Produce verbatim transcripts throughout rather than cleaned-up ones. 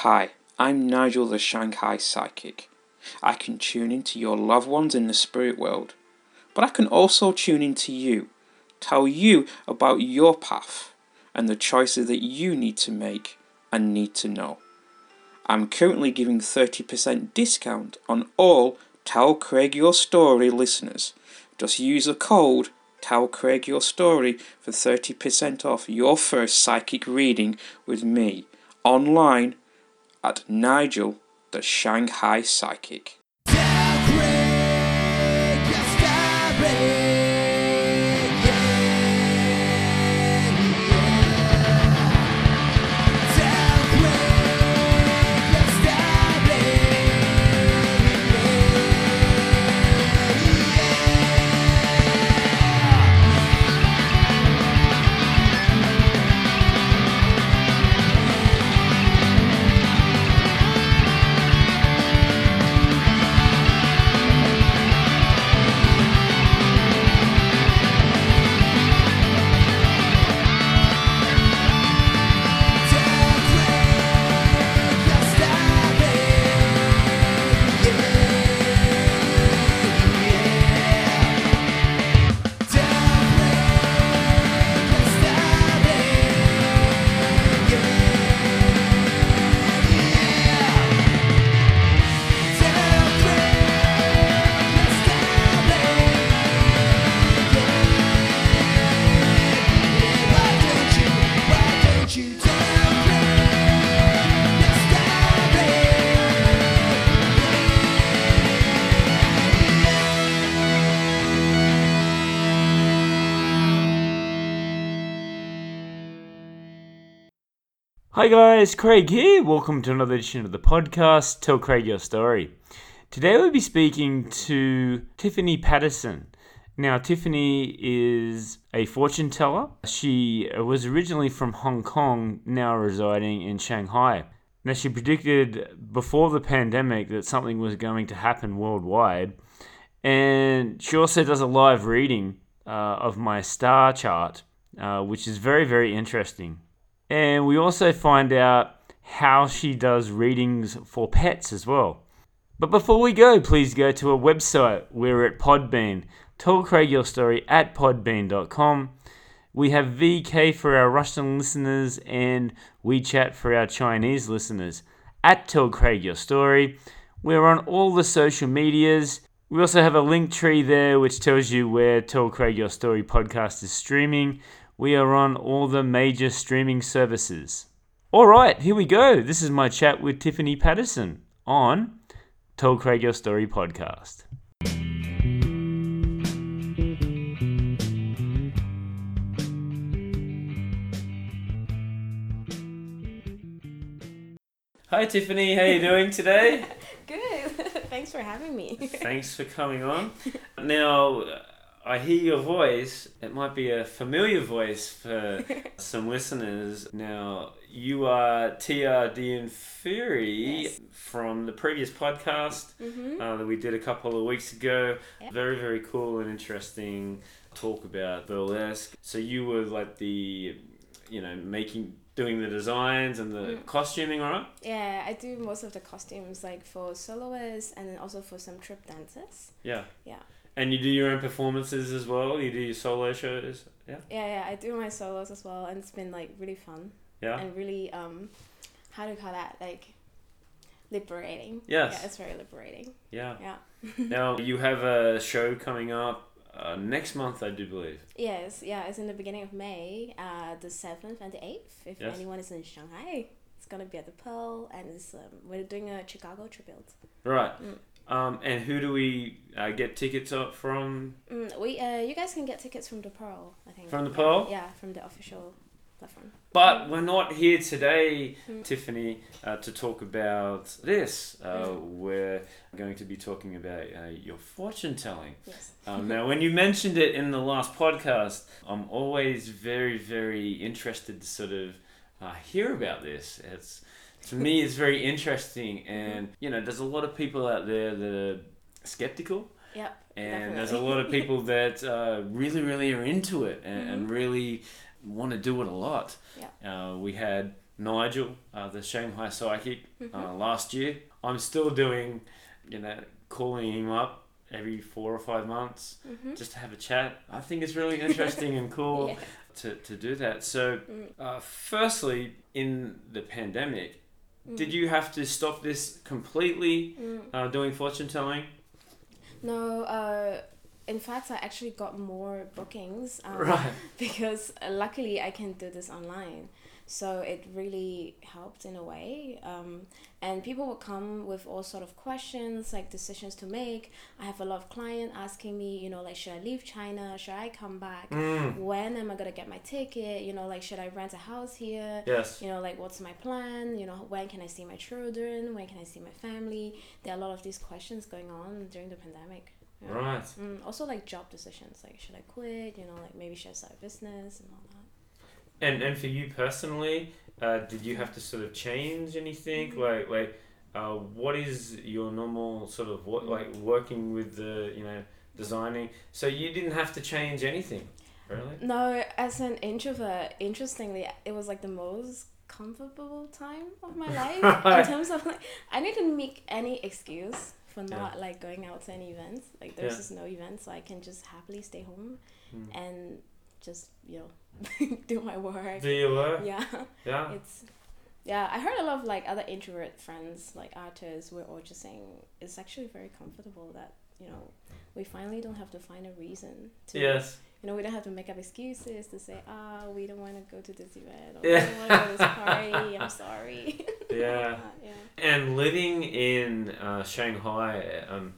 Hi, I'm Nigel the Shanghai Psychic. I can tune into your loved ones in the spirit world, but I can also tune into you, tell you about your path and the choices that you need to make and need to know. I'm currently giving thirty percent discount on all Tell Craig Your Story listeners. Just use the code Tell Craig Your Story for thirty percent off your first psychic reading with me online at Nigel the Shanghai Psychic. Hi guys, Craig here. Welcome to another edition of the podcast, Tell Craig Your Story. Today we'll be speaking to Tiffany Patterson. Now, Tiffany is a fortune teller. She was originally from Hong Kong, now residing in Shanghai. Now, she predicted before the pandemic that something was going to happen worldwide. And she also does a live reading uh, of my star chart, uh, which is very, very interesting. And we also find out how she does readings for pets as well. But before we go, please go to her website. We're at Podbean. Tell Craig Your Story at podbean dot com. We have V K for our Russian listeners and WeChat for our Chinese listeners. At Tell Craig Your Story. We're on all the social medias. We also have a link tree there which tells you where Tell Craig Your Story podcast is streaming. We are on all the major streaming services. All right, here we go. This is my chat with Tiffany Patterson on Tell Craig Your Story podcast. Hi, Tiffany. How are you doing today? Good. Thanks for having me. Thanks for coming on. Now, I hear your voice. It might be a familiar voice for some listeners. Now, you are T R D and Fury, yes, from the previous podcast mm-hmm. uh, that we did a couple of weeks ago. Yep. Very, very cool and interesting talk about burlesque. So you were like the, you know, making, doing the designs and the mm. costuming, right? Yeah, I do most of the costumes, like for soloists and then also for some trip dancers. Yeah. Yeah. And you do your own performances as well? You do your solo shows? Yeah, yeah, yeah. I do my solos as well, and it's been, like, really fun. Yeah. And really, um, how do you call that? Like, liberating. Yes. Yeah, it's very liberating. Yeah. Yeah. Now, you have a show coming up uh, next month, I do believe. Yes, yeah. It's in the beginning of May, uh, the seventh and the eighth, if yes. anyone is in Shanghai. It's going to be at the Pearl, and it's, um, we're doing a Chicago Tribute. Right. Mm. Um, and who do we uh, get tickets up from? Mm, we uh, you guys can get tickets from the Pearl, I think. From the Pearl? Yeah, from the official platform. But we're not here today, mm. Tiffany, uh, to talk about this. Uh, mm. We're going to be talking about uh, your fortune telling. Yes. Um, now, when you mentioned it in the last podcast, I'm always very, very interested to sort of uh, hear about this. It's... To me, it's very interesting, and you know, there's a lot of people out there that are skeptical. Yep. And definitely. There's a lot of people that uh, really, really are into it and, mm-hmm. and really want to do it a lot. Yep. Uh, we had Nigel, uh, the Shanghai Psychic, mm-hmm. uh, last year. I'm still doing, you know, calling him up every four or five months mm-hmm. just to have a chat. I think it's really interesting and cool yeah. to, to do that. So, uh, firstly, in the pandemic, mm. did you have to stop this completely, mm. uh, doing fortune telling? No, uh... in fact, I actually got more bookings um, right. because luckily I can do this online. So it really helped in a way. Um, and people would come with all sort of questions, like decisions to make. I have a lot of clients asking me, you know, like, should I leave China? Should I come back? Mm. When am I going to get my ticket? You know, like, should I rent a house here? Yes. You know, like, what's my plan? You know, when can I see my children? When can I see my family? There are a lot of these questions going on during the pandemic. Yeah. Right. Mm, also, like, job decisions, like, should I quit? You know, like, maybe should I start a business and all that. And and for you personally, uh, did you have to sort of change anything? Mm-hmm. Like like, uh, what is your normal sort of what like working with the you know designing? So you didn't have to change anything, really? No, as an introvert, interestingly, it was like the most comfortable time of my life right. in terms of like I didn't make any excuse. For not yeah. like going out to any events, like there's yeah. just no event, so I can just happily stay home mm. and just you know do my work. Do your work? Yeah, yeah. It's yeah. I heard a lot of like other introvert friends, like artists, were all just saying it's actually very comfortable that you know we finally don't have to find a reason to. Yes. You know we don't have to make up excuses to say ah oh, we don't want to go to this event or yeah. we don't want to go to this party. I'm sorry. Yeah. yeah. And living in uh, Shanghai, um,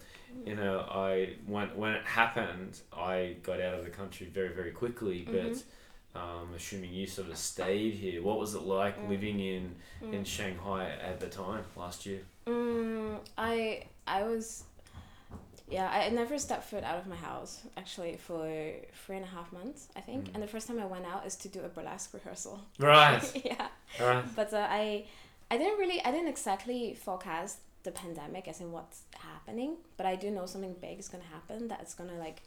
you know, I when when it happened, I got out of the country very very quickly. But mm-hmm. um, assuming you sort of stayed here, what was it like mm. living in mm. in Shanghai at the time last year? Mm, I I was. Yeah, I never stepped foot out of my house, actually, for three and a half months, I think. Mm. And the first time I went out is to do a burlesque rehearsal. Right. yeah. Right. But uh, I I didn't really, I didn't exactly forecast the pandemic as in what's happening. But I do know something big is going to happen that's going to, like,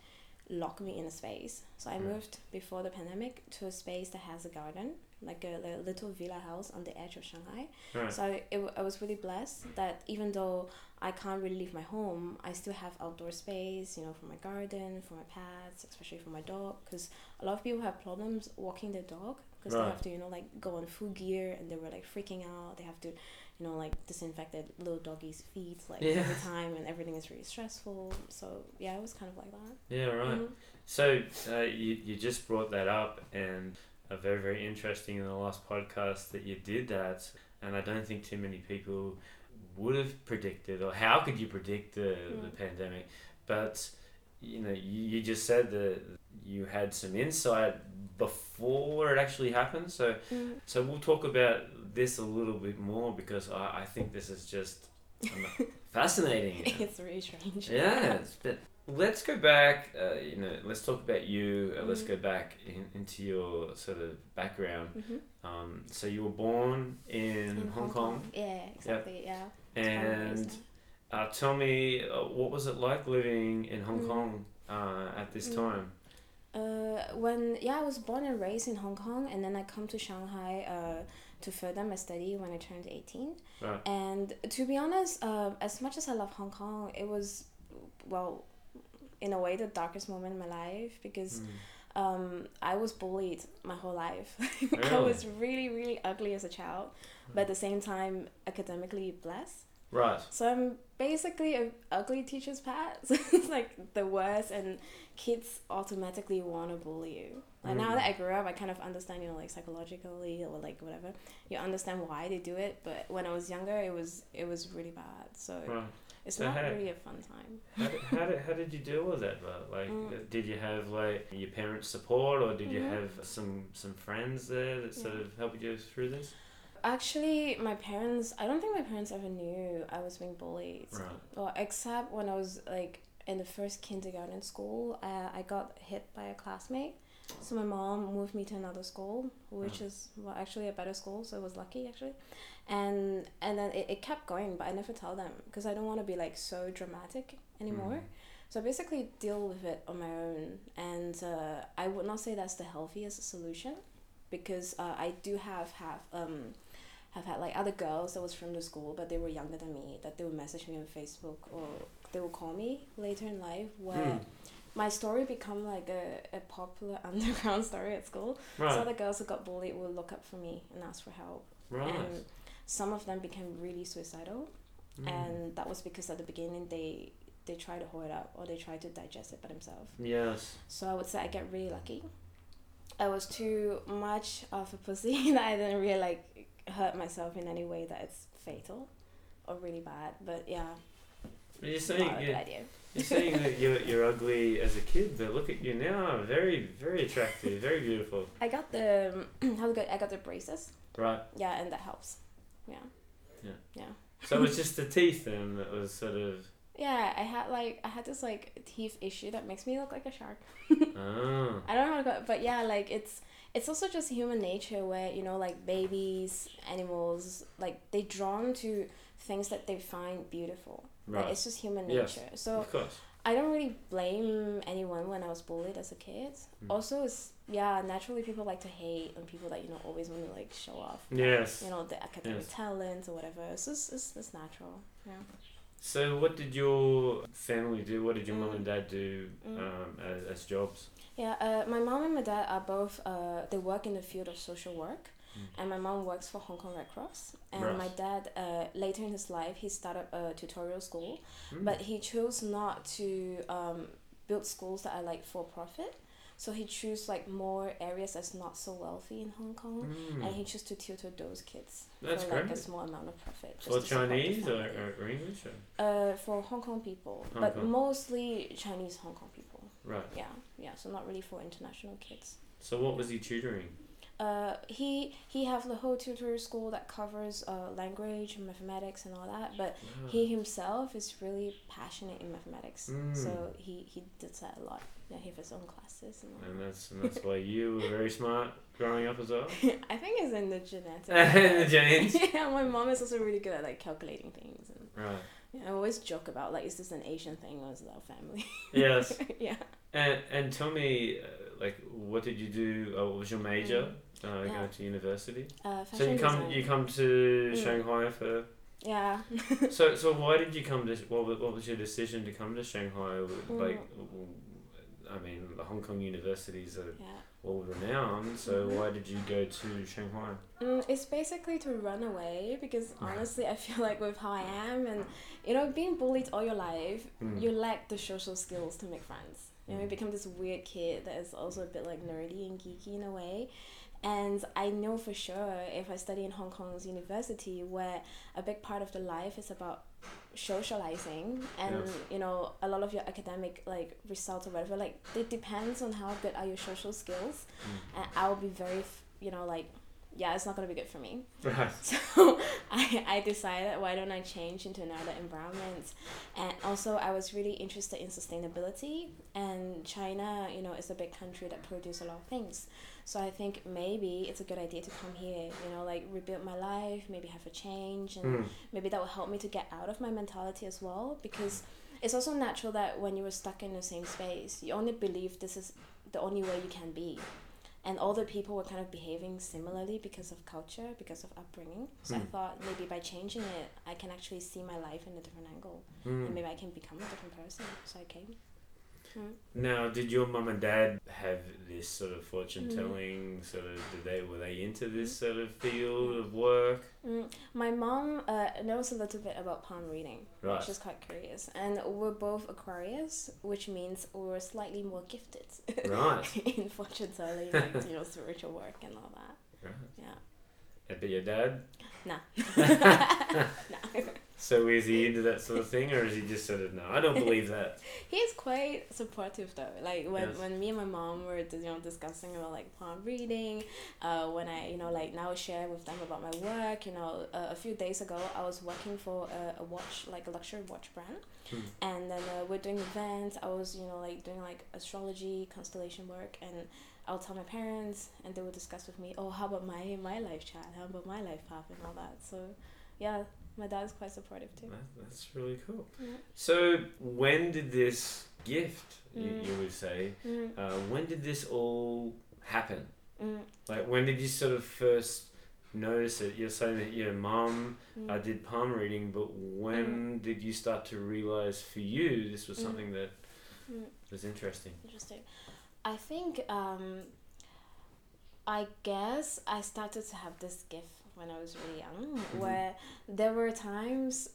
lock me in a space. So I mm. moved before the pandemic to a space that has a garden, like a, a little villa house on the edge of Shanghai. Right. So I, it, I was really blessed that even though I can't really leave my home, I still have outdoor space, you know, for my garden, for my pets, especially for my dog, because a lot of people have problems walking their dog, because right. they have to, you know, like, go on full gear, and they were, like, freaking out, they have to, you know, like, disinfect their little doggy's feet, like, yeah. every time, and everything is really stressful, so, yeah, it was kind of like that. Yeah, right. Mm-hmm. So, uh, you, you just brought that up, and uh, very, very interesting in the last podcast that you did that, and I don't think too many people would have predicted, or how could you predict the, mm. the pandemic? But you know, you, you just said that you had some insight before it actually happened. So, mm. so we'll talk about this a little bit more because I, I think this is just fascinating. You know? It's really strange. Yeah, it's, but let's go back. Uh, you know, let's talk about you. Uh, mm. Let's go back in, into your sort of background. Mm-hmm. Um, so you were born in, in Hong Kong. Kong. Yeah, exactly. Yep. Yeah. And uh, tell me, uh, what was it like living in Hong mm. Kong uh, at this mm. time? Uh, when yeah, I was born and raised in Hong Kong, and then I come to Shanghai uh, to further my study when I turned eighteen. Right. And to be honest, uh, as much as I love Hong Kong, it was, well, in a way, the darkest moment in my life because. Mm. Um, I was bullied my whole life. Really? I was really, really ugly as a child, but at the same time, academically blessed. Right. So I'm basically an ugly teacher's pet. So it's like the worst, and kids automatically want to bully you. Like mm. now that I grew up, I kind of understand, you know, like psychologically or like whatever. You understand why they do it, but when I was younger, it was it was really bad. So. Right. It's so not how, really a fun time. How did, how did, how did you deal with that? Like, mm. did you have, like, your parents' support or did mm-hmm. you have some, some friends there that sort yeah. of helped you through this? Actually, my parents... I don't think my parents ever knew I was being bullied. Right. Well, except when I was, like, in the first kindergarten school, uh, I got hit by a classmate. So my mom moved me to another school, which oh. is well, actually a better school, so I was lucky, actually. And and then it, it kept going, but I never tell them because I don't want to be, like, so dramatic anymore. Mm. So I basically deal with it on my own. And uh, I would not say that's the healthiest solution because uh, I do have, have um, have had like other girls that was from the school, but they were younger than me, that they would message me on Facebook or they would call me later in life, where mm. my story become like a, a popular underground story at school. Right. So the girls who got bullied would look up for me and ask for help. Right. And some of them became really suicidal. Mm. And that was because at the beginning they they try to hold it up or they try to digest it by themselves. Yes. So I would say I get really lucky. I was too much of a pussy that I didn't really like hurt myself in any way that it's fatal or really bad. But yeah, you're saying, not a good idea. You're saying that you're, you're ugly as a kid, but look at you now, very, very attractive, very beautiful. I got the how good I got the braces. Right. Yeah, and that helps. Yeah. Yeah. Yeah. So it was just the teeth then that was sort of. Yeah, I had like I had this like teeth issue that makes me look like a shark. Oh. I don't know how to go, but yeah, like it's it's also just human nature where, you know, like babies, animals, like they're drawn to things that they find beautiful. Right. Like, it's just human nature. Yes, so of course. I don't really blame anyone when I was bullied as a kid. Mm. Also, it's, yeah, naturally people like to hate and people that, you know, always want to, like, show off. Yes. You know, the academic yes. talent or whatever. It's just, it's, it's natural, yeah. So what did your family do? What did your mm. mum and dad do mm. um, as, as jobs? Yeah, uh, my mum and my dad are both, uh, they work in the field of social work. Mm. And my mom works for Hong Kong Red Cross, and right. my dad uh, later in his life he started a tutorial school, mm. but he chose not to um, build schools that are like for profit, so he chose like more areas that's not so wealthy in Hong Kong, mm. and he chose to tutor those kids that's for like great. a small amount of profit. For Chinese or, or English? Or? Uh, for Hong Kong people, Hong but Kong. mostly Chinese Hong Kong people. Right. Yeah, yeah. So not really for international kids. So what was he tutoring? Uh, he he have the whole tutorial school that covers uh, language and mathematics and all that, but wow. he himself is really passionate in mathematics, mm. so he, he did that a lot. Yeah, he has his own classes. And, all and that's and that's why you were very smart growing up as well? I think it's in the genetics. In the genes? Yeah, my mom is also really good at like calculating things. And, right. Yeah, I always joke about like, is this an Asian thing or is it our family? Yes. Yeah. And, and tell me, uh, like, what did you do? Uh, what was your major? Mm. Uh, yeah. Going to university. Uh, so you come, design. you come to mm. Shanghai for. Yeah. so so why did you come to? What what was your decision to come to Shanghai? Like, mm. I mean, the Hong Kong universities are yeah. world renowned. So mm. why did you go to Shanghai? Mm, it's basically to run away because honestly, I feel like with how I am and you know being bullied all your life, mm. you lack the social skills to make friends. You know, you become this weird kid that is also a bit like nerdy and geeky in a way. And I know for sure if I study in Hong Kong's university where a big part of the life is about socializing and, yes. you know, a lot of your academic, like, results or whatever, like, it depends on how good are your social skills. Mm. And I'll be very, you know, like, yeah, it's not going to be good for me. Right. So I, I decided, why don't I change into another environment? And also I was really interested in sustainability. And China, you know, is a big country that produces a lot of things. So I think maybe it's a good idea to come here, you know, like rebuild my life, maybe have a change. And mm. maybe that will help me to get out of my mentality as well. Because it's also natural that when you were stuck in the same space, you only believe this is the only way you can be. And all the people were kind of behaving similarly because of culture, because of upbringing. So mm. I thought maybe by changing it, I can actually see my life in a different angle. Mm. And maybe I can become a different person. So I came. Mm. Now, did your mum and dad have this sort of fortune-telling, mm. sort of, did they, were they into this sort of field of work? Mm. My mum uh, knows a little bit about palm reading, right. which is quite curious. And we're both Aquarius, which means we're slightly more gifted right. in fortune-telling, like, you know, spiritual work and all that. Right. Yeah. But your dad? Nah. Nah. So is he into that sort of thing, or is he just sort of, no, I don't believe that? He's quite supportive, though. Like, when, yes. when me and my mom were, you know, discussing about, like, palm reading, uh, when I, you know, like, now share with them about my work, you know, uh, a few days ago, I was working for a, a watch, like, a luxury watch brand, hmm. and then uh, we're doing events, I was, you know, like, doing, like, astrology, constellation work, and I'll tell my parents, and they will discuss with me, oh, how about my, my life chat, how about my life path, and all that, so, yeah. My dad's quite supportive too. That, that's really cool. Yeah. So when did this gift, mm. you, you would say, mm. uh, when did this all happen? Mm. Like when did you sort of first notice it? You're saying that your mum mm. uh, did palm reading, but when mm. did you start to realise for you this was something mm. that mm. was interesting? Interesting. I think, um, I guess I started to have this gift when I was really young, mm-hmm. where there were times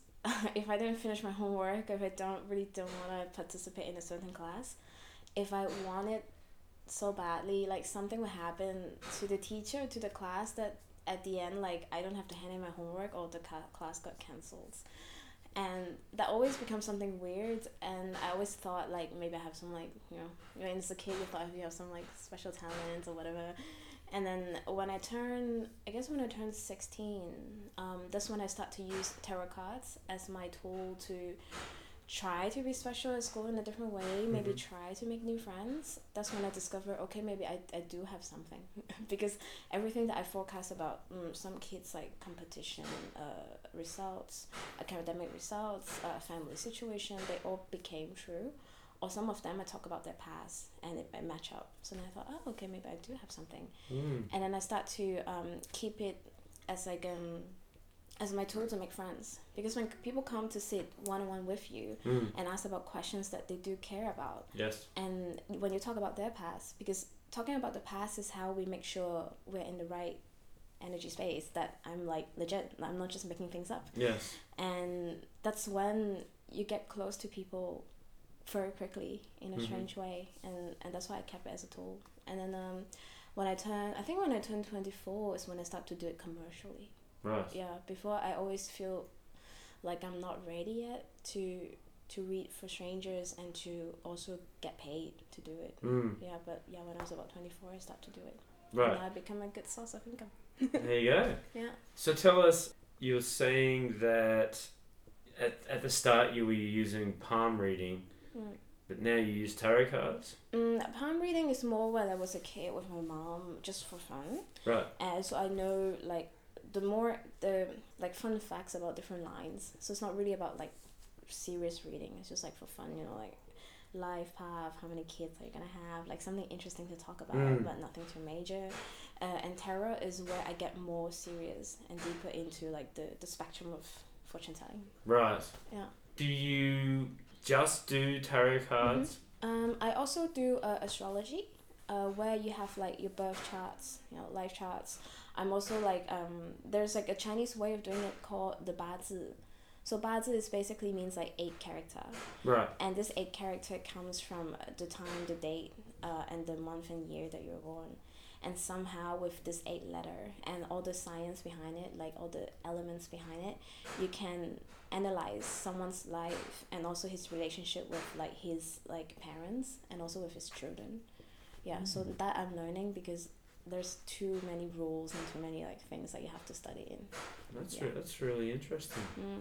if I didn't finish my homework, if I don't really didn't want to participate in a certain class, if I wanted so badly, like something would happen to the teacher, to the class, that at the end, like I don't have to hand in my homework, or the ca- class got cancelled. And that always becomes something weird, and I always thought, like, maybe I have some, like, you know, when it's a kid, you thought you have some, like, special talents or whatever. And then when I turned, I guess when I turned sixteen, um, that's when I start to use tarot cards as my tool to try to be special at school in a different way, mm-hmm. maybe try to make new friends. That's when I discovered, okay, maybe I, I do have something. Because everything that I forecast about mm, some kids, like competition, uh, results, academic results, uh, family situation, they all became true. Or some of them, I talk about their past and it might match up. So then I thought, oh, okay, maybe I do have something. Mm. And then I start to um, keep it as like um, as my tool to make friends. Because when people come to sit one-on-one with you mm. and ask about questions that they do care about. Yes. And when you talk about their past, because talking about the past is how we make sure we're in the right energy space, that I'm like legit, I'm not just making things up. Yes. And that's when you get close to people very quickly in a mm-hmm. strange way, and, and that's why I kept it as a tool. And then um, when I turn, I think when I turned twenty-four is when I start to do it commercially. Right. Yeah, before I always feel like I'm not ready yet to to read for strangers and to also get paid to do it. Mm. Yeah, but yeah, when I was about twenty-four, I started to do it. Right. And I become a good source of income. There you go. Yeah. So tell us, you were saying that at at the start you were using palm reading. But now you use tarot cards? Mm, palm reading is more when I was a kid with my mom, just for fun. Right. And so I know, like, the more, the, like, fun facts about different lines. So it's not really about, like, serious reading. It's just, like, for fun, you know, like, life path, how many kids are you going to have? Like, something interesting to talk about, mm. but nothing too major. Uh, and tarot is where I get more serious and deeper into, like, the, the spectrum of fortune telling. Right. Yeah. Do you just do tarot cards? Mm-hmm. Um, I also do uh, astrology, uh, where you have like your birth charts, you know, life charts. I'm also like um, there's like a Chinese way of doing it called the bazi. So bazi is basically means like eight character. Right. And this eight character comes from the time, the date, uh, and the month and year that you were born. And somehow with this eight letter and all the science behind it, like all the elements behind it, you can analyze someone's life and also his relationship with like his like parents and also with his children. Yeah, mm-hmm. So that I'm learning because there's too many rules and too many like things that you have to study in. That's yeah. re- that's really interesting. Mm.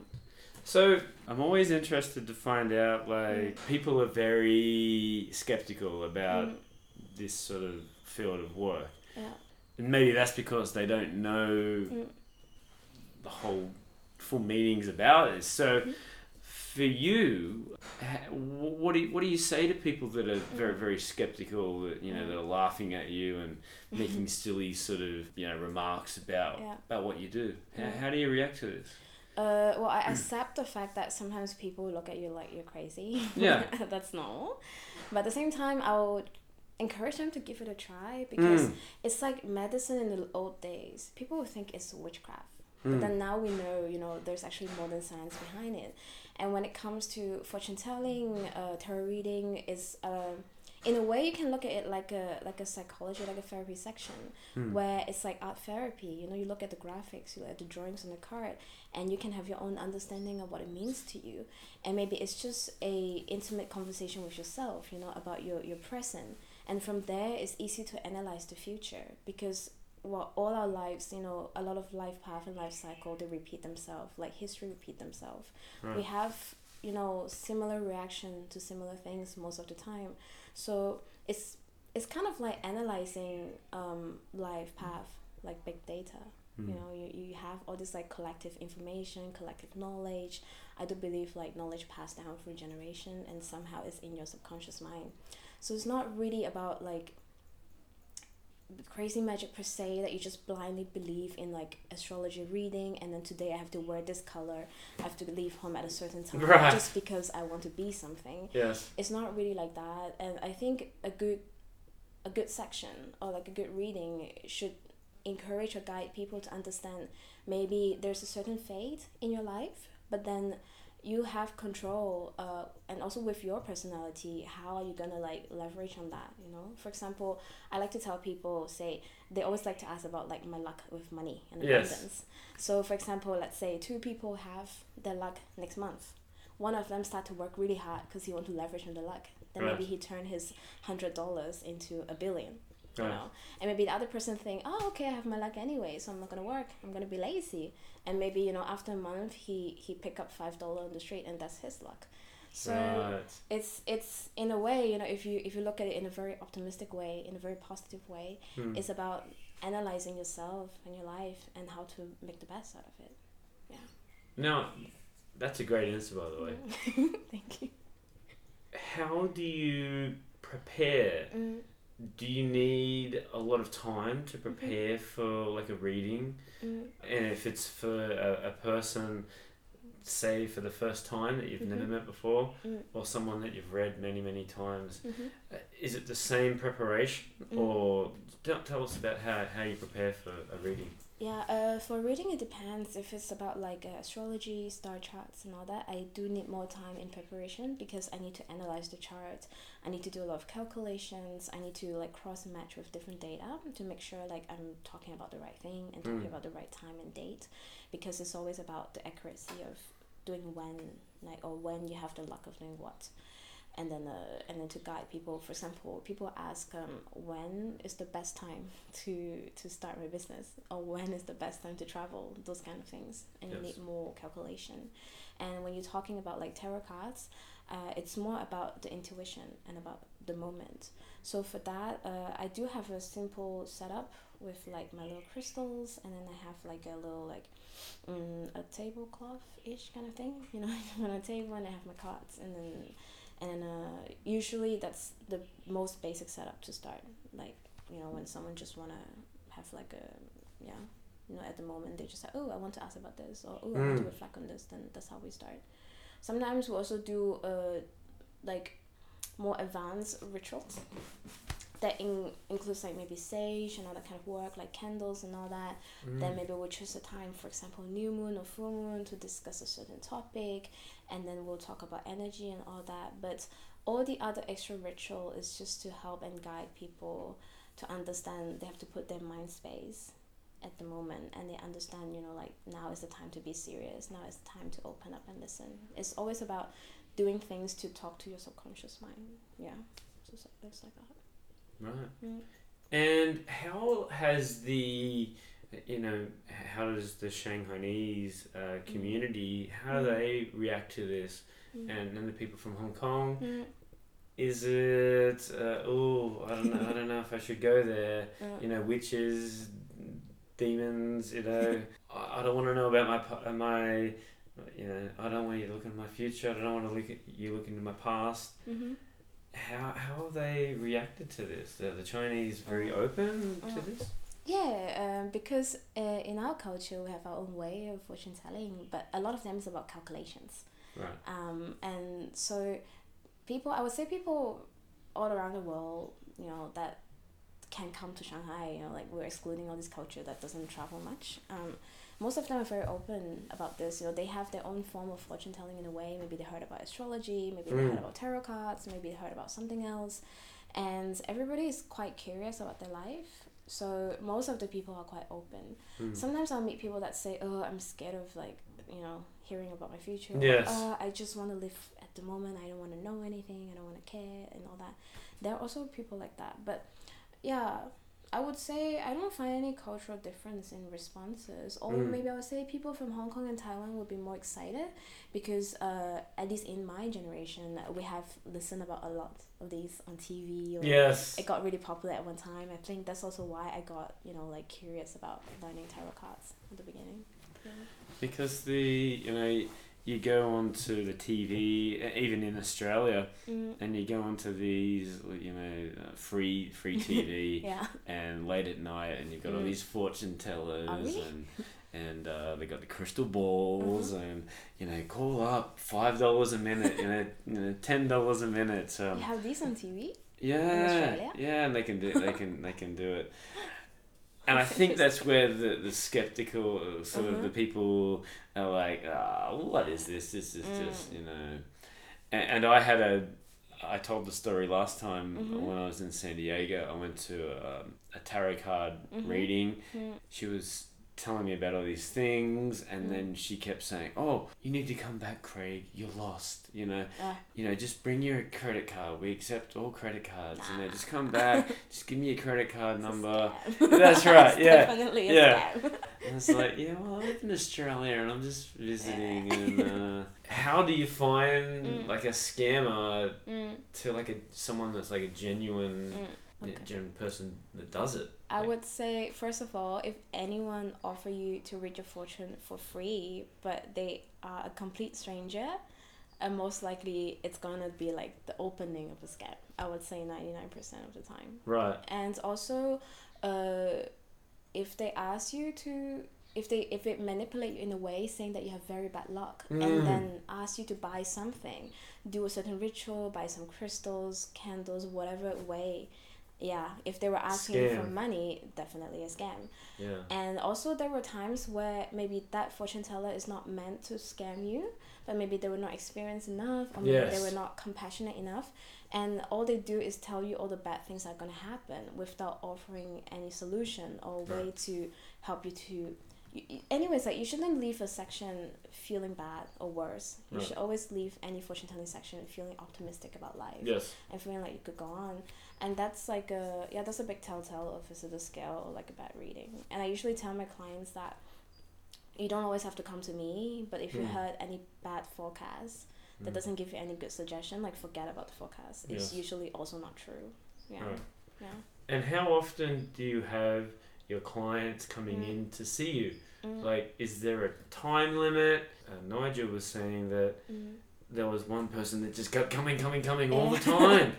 So I'm always interested to find out like mm. people are very skeptical about mm. this sort of field of work, yeah. and maybe that's because they don't know mm. the whole full meanings about it. So, mm. for you, what do you, what do you say to people that are very very skeptical? That you know that are laughing at you and making silly sort of you know remarks about yeah. about what you do. How, yeah. how do you react to this? Uh, well, I accept the fact that sometimes people look at you like you're crazy. Yeah, that's normal. But at the same time, I would encourage them to give it a try because mm. it's like medicine in the old days. People would think it's witchcraft, mm. but then now we know, you know, there's actually more than science behind it. And when it comes to fortune telling, uh, tarot reading is, uh, in a way, you can look at it like a like a psychology, like a therapy section, mm. where it's like art therapy. You know, you look at the graphics, you look at the drawings on the card, and you can have your own understanding of what it means to you. And maybe it's just a intimate conversation with yourself, you know, about your your present. And from there, it's easy to analyze the future because, well, all our lives, you know, a lot of life path and life cycle, they repeat themselves, like history repeat themselves. Right. We have, you know, similar reaction to similar things most of the time. So it's it's kind of like analyzing um, life path, like big data. Mm. You know, you, you have all this like collective information, collective knowledge. I do believe like knowledge passed down through generation and somehow it's in your subconscious mind. So it's not really about like crazy magic per se, that you just blindly believe in, like, astrology reading, and then today I have to wear this color, I have to leave home at a certain time, right, just because I want to be something. Yes. It's not really like that. And I think a good a good section or like a good reading should encourage or guide people to understand maybe there's a certain fate in your life, but then you have control, uh, and also with your personality, how are you gonna like leverage on that, you know? For example, I like to tell people, say, they always like to ask about like my luck with money and abundance. Yes. So for example, let's say two people have their luck next month. One of them start to work really hard because he want to leverage on the luck. Then right. maybe he turn his one hundred dollars into a billion. You right. know, and maybe the other person think, oh, okay, I have my luck anyway, so I'm not gonna work, I'm gonna be lazy. And maybe, you know, after a month he he pick up five dollars on the street, and that's his luck. So right. it's it's in a way, you know, if you if you look at it in a very optimistic way, in a very positive way, hmm. it's about analyzing yourself and your life and how to make the best out of it. Yeah. Now, that's a great answer, by the way. Thank you. How do you prepare? Mm. Do you need a lot of time to prepare mm-hmm. for like a reading? Mm-hmm. And if it's for a, a person, say for the first time that you've mm-hmm. never met before, mm-hmm. or someone that you've read many, many times, mm-hmm. uh, is it the same preparation? Mm-hmm. Or don't tell us about how, how you prepare for a reading. Yeah, uh, for reading it depends. If it's about like uh, astrology, star charts and all that, I do need more time in preparation because I need to analyze the chart. I need to do a lot of calculations. I need to like cross match with different data to make sure like I'm talking about the right thing and talking mm. about the right time and date, because it's always about the accuracy of doing when, like, or when you have the luck of doing what. And then uh, and then to guide people. For example, people ask um, when is the best time to to start my business, or when is the best time to travel, those kind of things. And yes. you need more calculation. And when you're talking about like tarot cards, uh, it's more about the intuition and about the moment. So for that, uh, I do have a simple setup with like my little crystals, and then I have like a little like um, a tablecloth-ish kind of thing, you know, on a table, and I have my cards, and then And uh, usually that's the most basic setup to start. Like, you know, when someone just want to have like a, yeah, you know, at the moment they just like, oh, I want to ask about this, or oh, mm. I want to reflect on this, then that's how we start. Sometimes we also do uh, like more advanced rituals that in- includes like maybe sage and other kind of work, like candles and all that. Mm. Then maybe we'll choose a time, for example, new moon or full moon, to discuss a certain topic, and then we'll talk about energy and all that. But all the other extra ritual is just to help and guide people to understand they have to put their mind space at the moment, and they understand, you know, like, now is the time to be serious, now is the time to open up and listen. It's always about doing things to talk to your subconscious mind. Yeah, just like, just like that. Right. Mm. And how has the, you know, how does the Shanghainese uh, community, how do mm. they react to this? Mm. And then the people from Hong Kong, mm. is it, uh, oh, I don't know, I don't know if I should go there, mm. you know, witches, demons, you know, I don't want to know about my, my, you know, I don't want you to look into my future, I don't want to look at you look into my past. Mm-hmm. How how they reacted to this? Are the Chinese very open to this? Yeah, um, because uh, in our culture we have our own way of fortune telling, but a lot of them is about calculations. Right. Um, and so people, I would say people all around the world, you know, that can come to Shanghai, you know, like, we're excluding all this culture that doesn't travel much. Um, most of them are very open about this, you know, they have their own form of fortune telling in a way. Maybe they heard about astrology, maybe mm. they heard about tarot cards, maybe they heard about something else, and everybody is quite curious about their life, so most of the people are quite open. Mm. Sometimes I'll meet people that say, oh, I'm scared of, like, you know, hearing about my future. Yes. Like, oh, I just want to live at the moment, I don't want to know anything, I don't want to care and all that. There are also people like that, but yeah, I would say I don't find any cultural difference in responses. Or mm. maybe I would say people from Hong Kong and Taiwan would be more excited because, uh, at least in my generation, we have listened about a lot of these on T V. Or yes. It got really popular at one time. I think that's also why I got, you know, like, curious about learning tarot cards at the beginning. Yeah. Because the, you know, you go onto the T V, even in Australia, mm. and you go onto these, you know, free free T V, yeah. and late at night, and you've got mm. all these fortune tellers, Are we? and and uh, they got the crystal balls, mm-hmm. and you know, call up five dollars a minute, you know, you know ten dollars a minute. So, you have these on T V? Yeah, yeah, and they can do they can they can do it. And I think that's where the, the skeptical, sort mm-hmm. of the people are like, oh, what is this? This is mm. just, you know. And, and I had a, I told the story last time mm-hmm. when I was in San Diego. I went to a, a tarot card mm-hmm. reading. Mm. She was telling me about all these things, and mm. then she kept saying, oh, you need to come back, Craig. You're lost, you know. Uh. You know, just bring your credit card. We accept all credit cards. Nah. You know, just come back. Just give me your credit card it's number. That's right, yeah. Definitely a yeah. scam. And I was like, yeah, well, I live in Australia, and I'm just visiting. Yeah. And uh, how do you find, mm. like, a scammer mm. to, like, a someone that's, like, a genuine... Mm. Okay. General person that does it. I like. would say, first of all, if anyone offer you to read your fortune for free, but they are a complete stranger, and most likely it's gonna be like the opening of a scam. I would say ninety-nine percent of the time. Right. And also, uh, if they ask you to, if they if it manipulate you in a way saying that you have very bad luck, mm. and then ask you to buy something, do a certain ritual, buy some crystals, candles, whatever way. Yeah, if they were asking scam. for money, definitely a scam. Yeah. And also there were times where maybe that fortune teller is not meant to scam you, but maybe they were not experienced enough, or maybe yes. they were not compassionate enough. And all they do is tell you all the bad things that are going to happen without offering any solution or way right. to help you to... Anyways, like, you shouldn't leave a section feeling bad or worse. You right. should always leave any fortune telling section feeling optimistic about life. Yes. And feeling like you could go on. And that's like a, yeah, that's a big telltale of, is it a scale or like a bad reading? And I usually tell my clients that you don't always have to come to me, but if mm. you heard any bad forecast that mm. doesn't give you any good suggestion, like, forget about the forecast. Yes. It's usually also not true. Yeah. Right. Yeah. And how often do you have your clients coming mm. in to see you? Mm. Like, is there a time limit? Uh, Nigel was saying that mm. there was one person that just kept coming, coming, coming all yeah. the time.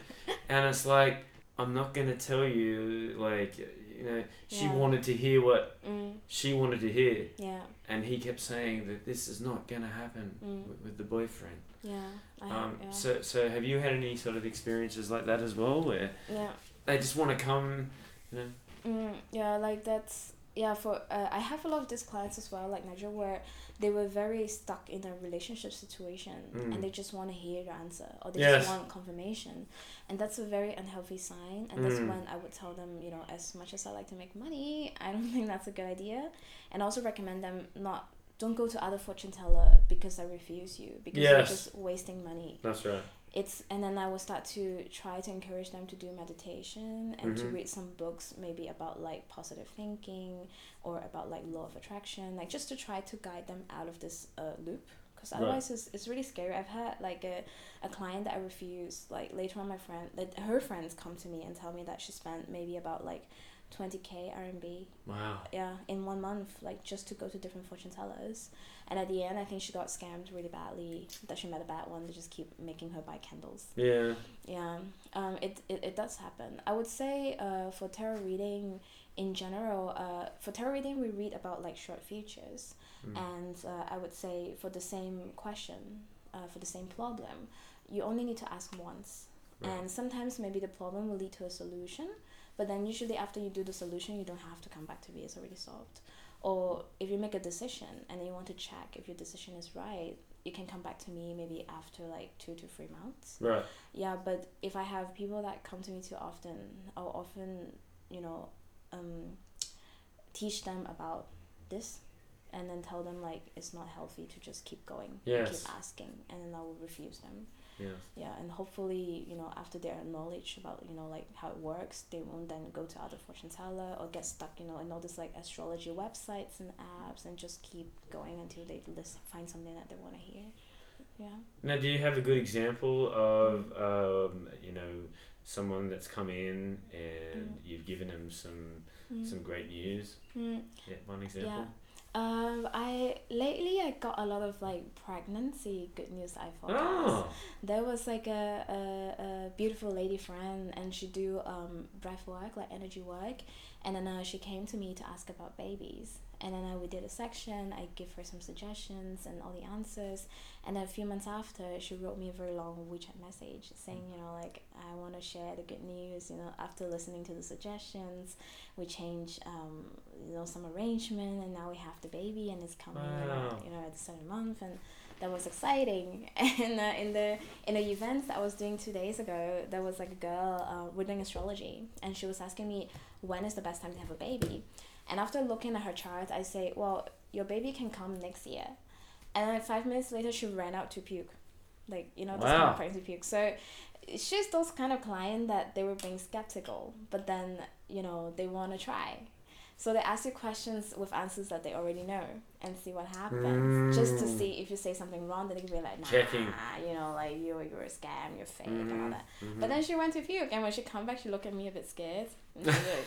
And it's like, I'm not going to tell you, like, you know, she yeah. wanted to hear what mm. she wanted to hear. Yeah. And he kept saying that this is not going to happen mm. with, with the boyfriend. Yeah. I um, have, yeah. So, so have you had any sort of experiences like that as well, where yeah. they just want to come, you know? Mm, yeah, like that's, yeah, for, uh, I have a lot of these clients as well, like Nigel, where they were very stuck in their relationship situation mm. and they just want to hear your answer, or they yes. just want confirmation. And that's a very unhealthy sign. And mm. that's when I would tell them, you know, as much as I like to make money, I don't think that's a good idea. And also recommend them not, don't go to other fortune teller because they refuse you, because yes. they're just wasting money. That's right. It's, and then I will start to try to encourage them to do meditation and mm-hmm. to read some books maybe about like positive thinking or about like law of attraction, like just to try to guide them out of this uh, loop, because otherwise right. it's, it's really scary. I've had like a, a client that I refused, like later on my friend, like her friends come to me and tell me that she spent maybe about like twenty K R M B. Wow. Yeah, in one month, like just to go to different fortune tellers. And at the end, I think she got scammed really badly, that she met a bad one. They just keep making her buy candles. Yeah. Yeah. Um. It, it, it does happen. I would say uh, for tarot reading in general, uh, for tarot reading, we read about like short futures. Mm. And uh, I would say for the same question, uh, for the same problem, you only need to ask once. Right. And sometimes maybe the problem will lead to a solution. But then usually after you do the solution, you don't have to come back to me. It's already solved. Or if you make a decision and you want to check if your decision is right, you can come back to me maybe after like two to three months. Right. Yeah, but if I have people that come to me too often, I'll often, you know, um, teach them about this and then tell them like it's not healthy to just keep going. Yes. And keep asking, and then I will refuse them. Yeah. Yeah, and hopefully, you know, after their knowledge about, you know, like how it works, they won't then go to other fortune teller or get stuck, you know, in all this like astrology websites and apps and just keep going until they listen, find something that they want to hear. Yeah. Now, do you have a good example of, mm. um, you know, someone that's come in and mm. you've given them some mm. some great news? Mm. Yeah, one example. Yeah. Um, I lately I got a lot of like pregnancy good news I forecast. Oh. There was like a, a, a beautiful lady friend, and she do um breath work, like energy work, and then uh, she came to me to ask about babies, and then uh, we did a section. I give her some suggestions and all the answers, and then a few months after, she wrote me a very long WeChat message saying, you know, like, I want to share the good news. You know, after listening to the suggestions, we changed um you know some arrangement, and now we have the baby, and it's coming, wow. you know, at a certain month, and that was exciting. And uh, in the in the events that I was doing two days ago, there was like a girl, uh, we're doing astrology, and she was asking me, when is the best time to have a baby? And after looking at her chart, I say, well, your baby can come next year. And then five minutes later, she ran out to puke. Like, you know, wow. this kind of pregnancy puke. So it's just those kind of clients that they were being skeptical, but then, you know, they want to try. So they ask you questions with answers that they already know and see what happens. Mm. Just to see if you say something wrong, then they can be like, nah, Checking. you know, like, you, you're a scam, you're fake, mm-hmm. and all that. Mm-hmm. But then she went to puke, and when she come back, she looked at me a bit scared. And she did.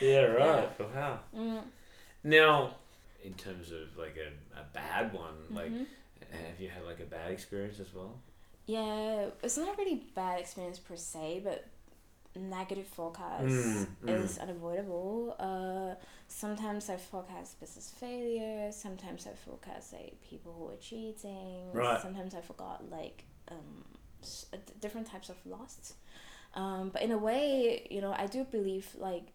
Yeah, right. Yeah. Wow. Mm. Now, in terms of like a, a bad one, mm-hmm. like, have you had like a bad experience as well? Yeah, it's not a really bad experience per se, but negative forecast mm, mm. is unavoidable. Uh, sometimes I forecast business failure. Sometimes I forecast like people who are cheating. Right. Sometimes I forgot like um s- different types of loss. Um, but in a way, you know, I do believe like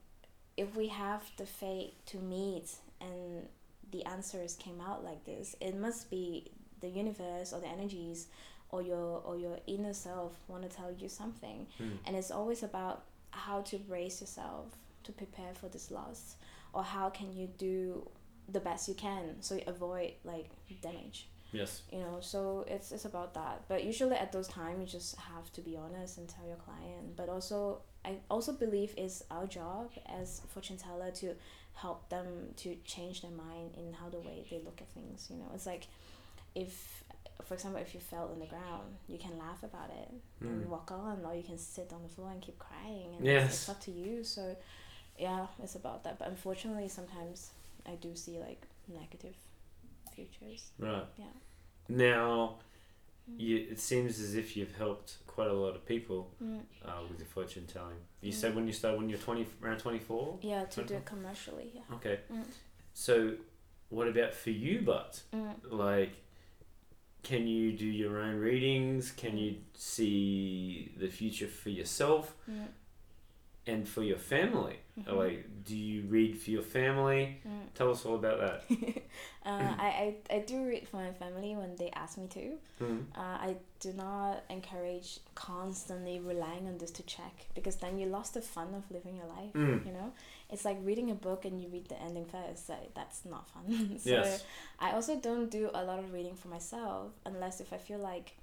if we have the fate to meet and the answers came out like this, it must be the universe or the energies or your or your inner self want to tell you something. Mm. And it's always about how to brace yourself to prepare for this loss, or how can you do the best you can so you avoid like damage. Yes. You know, so it's it's about that. But usually at those times, you just have to be honest and tell your client. But also, I also believe it's our job as fortune teller to help them to change their mind in how the way they look at things. You know, it's like if, for example, if you fell on the ground, you can laugh about it mm. and walk on, or you can sit on the floor and keep crying. And yes. it's, it's up to you. So, yeah, it's about that. But unfortunately, sometimes I do see like negative futures. Right. Yeah. Now, you, it seems as if you've helped quite a lot of people mm. uh, with your fortune telling. You mm. said when you started, when you're twenty, around twenty-four? Yeah, to do it commercially. Yeah. Okay. Mm. So, what about for you, but? Mm. Like, can you do your own readings? Can you see the future for yourself mm. and for your family? Mm-hmm. Like, do you read for your family? Mm. Tell us all about that. uh, I, I, I do read for my family when they ask me to. Mm. Uh, I do not encourage constantly relying on this to check, because then you lost the fun of living your life, mm. you know? It's like reading a book and you read the ending first. So that's not fun. So yes. I also don't do a lot of reading for myself unless if I feel like,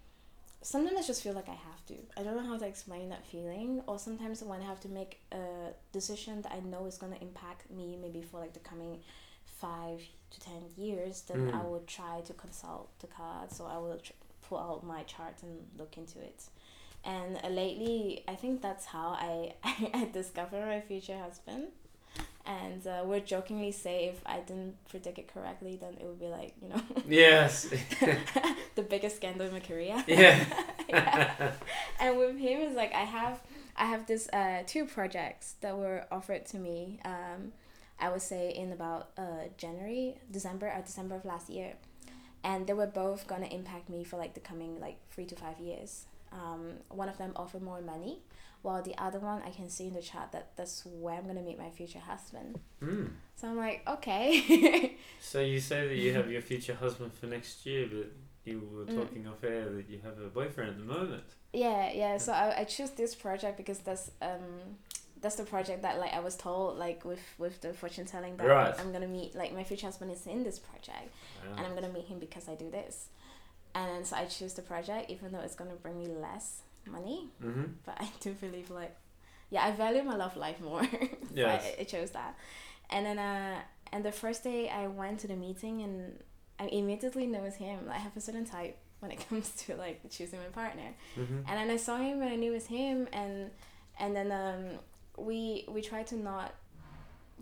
sometimes I just feel like I have to. I don't know how to explain that feeling. Or sometimes when I have to make a decision that I know is going to impact me maybe for like the coming five to ten years, then mm. I will try to consult the cards. So I will tr- pull out my chart and look into it. And uh, lately, I think that's how I, I, I discovered my future husband. And uh, we're jokingly say if I didn't predict it correctly, then it would be like, you know. Yes. The biggest scandal in my career. Yeah. Yeah. And with him, it's like I have I have this uh two projects that were offered to me. Um, I would say in about uh January, December or December of last year, and they were both gonna impact me for like the coming like three to five years. Um, one of them offered more money, while the other one I can see in the chart that that's where I'm going to meet my future husband. Mm. So I'm like, okay. So you say that you have your future husband for next year, but you were talking mm. off air that you have a boyfriend at the moment. Yeah, yeah. So I, I choose this project because that's um that's the project that like I was told like with, with the fortune telling that right. I'm going to meet, like my future husband is in this project right. and I'm going to meet him because I do this. And so I choose the project, even though it's going to bring me less money. Mm-hmm. But I do believe, like, yeah, I value my love life more. Yes. So I, I chose that. And then, uh, and the first day I went to the meeting and I immediately noticed him. Like, I have a certain type when it comes to, like, choosing my partner. Mm-hmm. And then I saw him and I knew it was him. And and then um, we we tried to not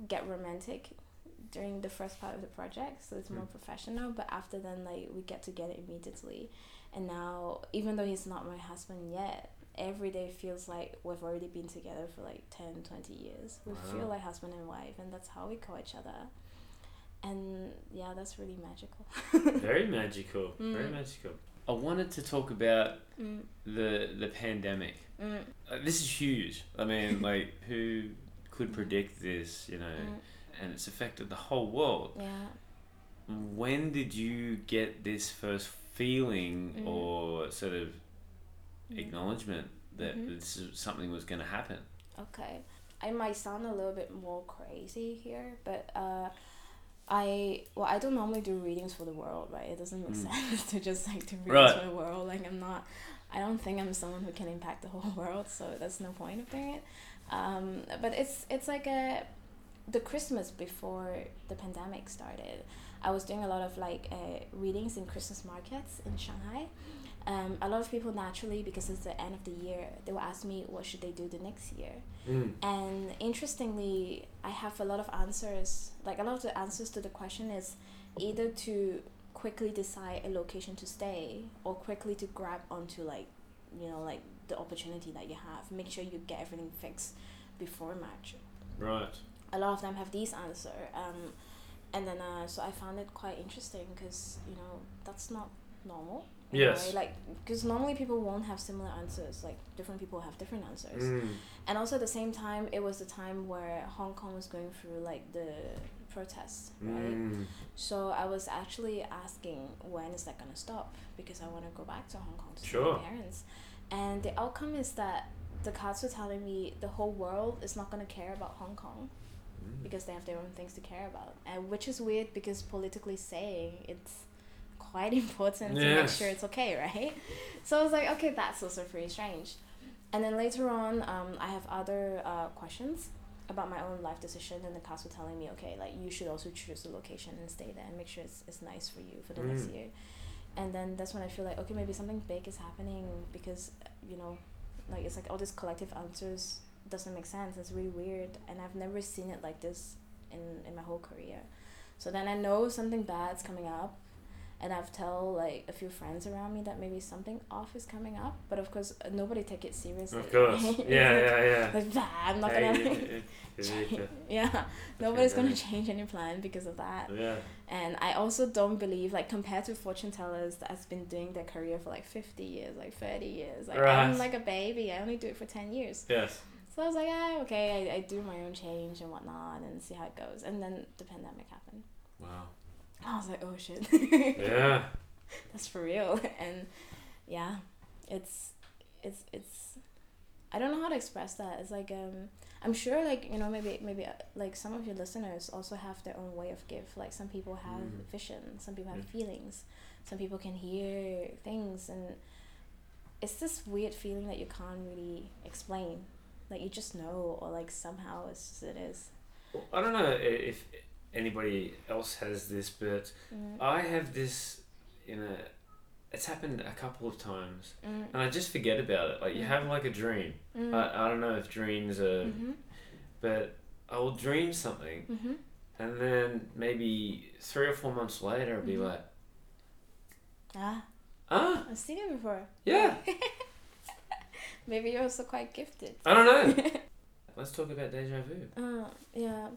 get romantic during the first part of the project, so it's more mm. professional, but after then, like, we get together immediately. And now, even though he's not my husband yet, every day feels like we've already been together for like ten, twenty years. We wow. feel like husband and wife, and that's how we call each other. And yeah, that's really magical. Very magical. Mm. Very magical. I wanted to talk about mm. the the pandemic. Mm. Uh, this is huge. I mean, like, who could predict this, you know? Mm. And it's affected the whole world. Yeah. When did you get this first feeling mm. or sort of mm. acknowledgement that mm-hmm. this is, something was going to happen? Okay. I might sound a little bit more crazy here, but... Uh, I well I don't normally do readings for the world, right? It doesn't make mm. sense to just like do readings right. for the world. Like, I'm not I don't think I'm someone who can impact the whole world, so that's no point of doing it. Um but it's it's like a the Christmas before the pandemic started, I was doing a lot of like uh, readings in Christmas markets in Shanghai. Um, a lot of people naturally, because it's the end of the year, they will ask me what should they do the next year. Mm. And interestingly, I have a lot of answers. Like, a lot of the answers to the question is either to quickly decide a location to stay or quickly to grab onto, like, you know, like the opportunity that you have. Make sure you get everything fixed before March. Right. A lot of them have these answers. Um, and then, uh, so I found it quite interesting because, you know, that's not normal. Yes. Right? Like, because normally people won't have similar answers. Like, different people have different answers. Mm. And also at the same time, it was the time where Hong Kong was going through like the protests, right? Mm. So I was actually asking, when is that gonna stop? Because I want to go back to Hong Kong to see sure. my parents. And the outcome is that the cards were telling me the whole world is not gonna care about Hong Kong. Mm. Because they have their own things to care about, and which is weird because politically saying it's quite important to yes. make sure it's okay, right? So I was like, okay, that's also pretty strange. And then later on, um, I have other uh, questions about my own life decision, and the cast were telling me, okay, like, you should also choose a location and stay there and make sure it's, it's nice for you for the mm. next year. And then that's when I feel like, okay, maybe something big is happening, because, you know, like, it's like all these collective answers doesn't make sense. It's really weird, and I've never seen it like this in, in my whole career. So then I know something bad's coming up. And I've told, like, a few friends around me that maybe something off is coming up. But, of course, nobody take it seriously. Of course. Yeah, like, yeah, yeah. Like, nah, I'm not going to... Yeah, yeah. Nobody's going to change any plan because of that. Yeah. And I also don't believe, like, compared to fortune tellers that has been doing their career for, like, fifty years, like, thirty years. Like, right. I'm like a baby. I only do it for ten years. Yes. So I was like, ah, okay, I, I do my own change and whatnot and see how it goes. And then the pandemic happened. Wow. I was like, oh shit. Yeah. That's for real. And yeah, it's, it's, it's, I don't know how to express that. It's like, um, I'm sure, like, you know, maybe, maybe uh, like some of your listeners also have their own way of gift. Like, some people have mm. vision, some people have mm. feelings, some people can hear things. And it's this weird feeling that you can't really explain. Like, you just know, or like somehow it's just, it is. Well, I don't know if, if anybody else has this, but mm. I have this, you know, it's happened a couple of times mm. and I just forget about it. Like, you mm. have like a dream. Mm. I, I don't know if dreams are, mm-hmm. but I will dream something mm-hmm. and then maybe three or four months later I'll be mm-hmm. like, ah, ah, I've seen it before. Yeah. Maybe you're also quite gifted. I don't know. Let's talk about déjà vu. Oh, uh, yeah.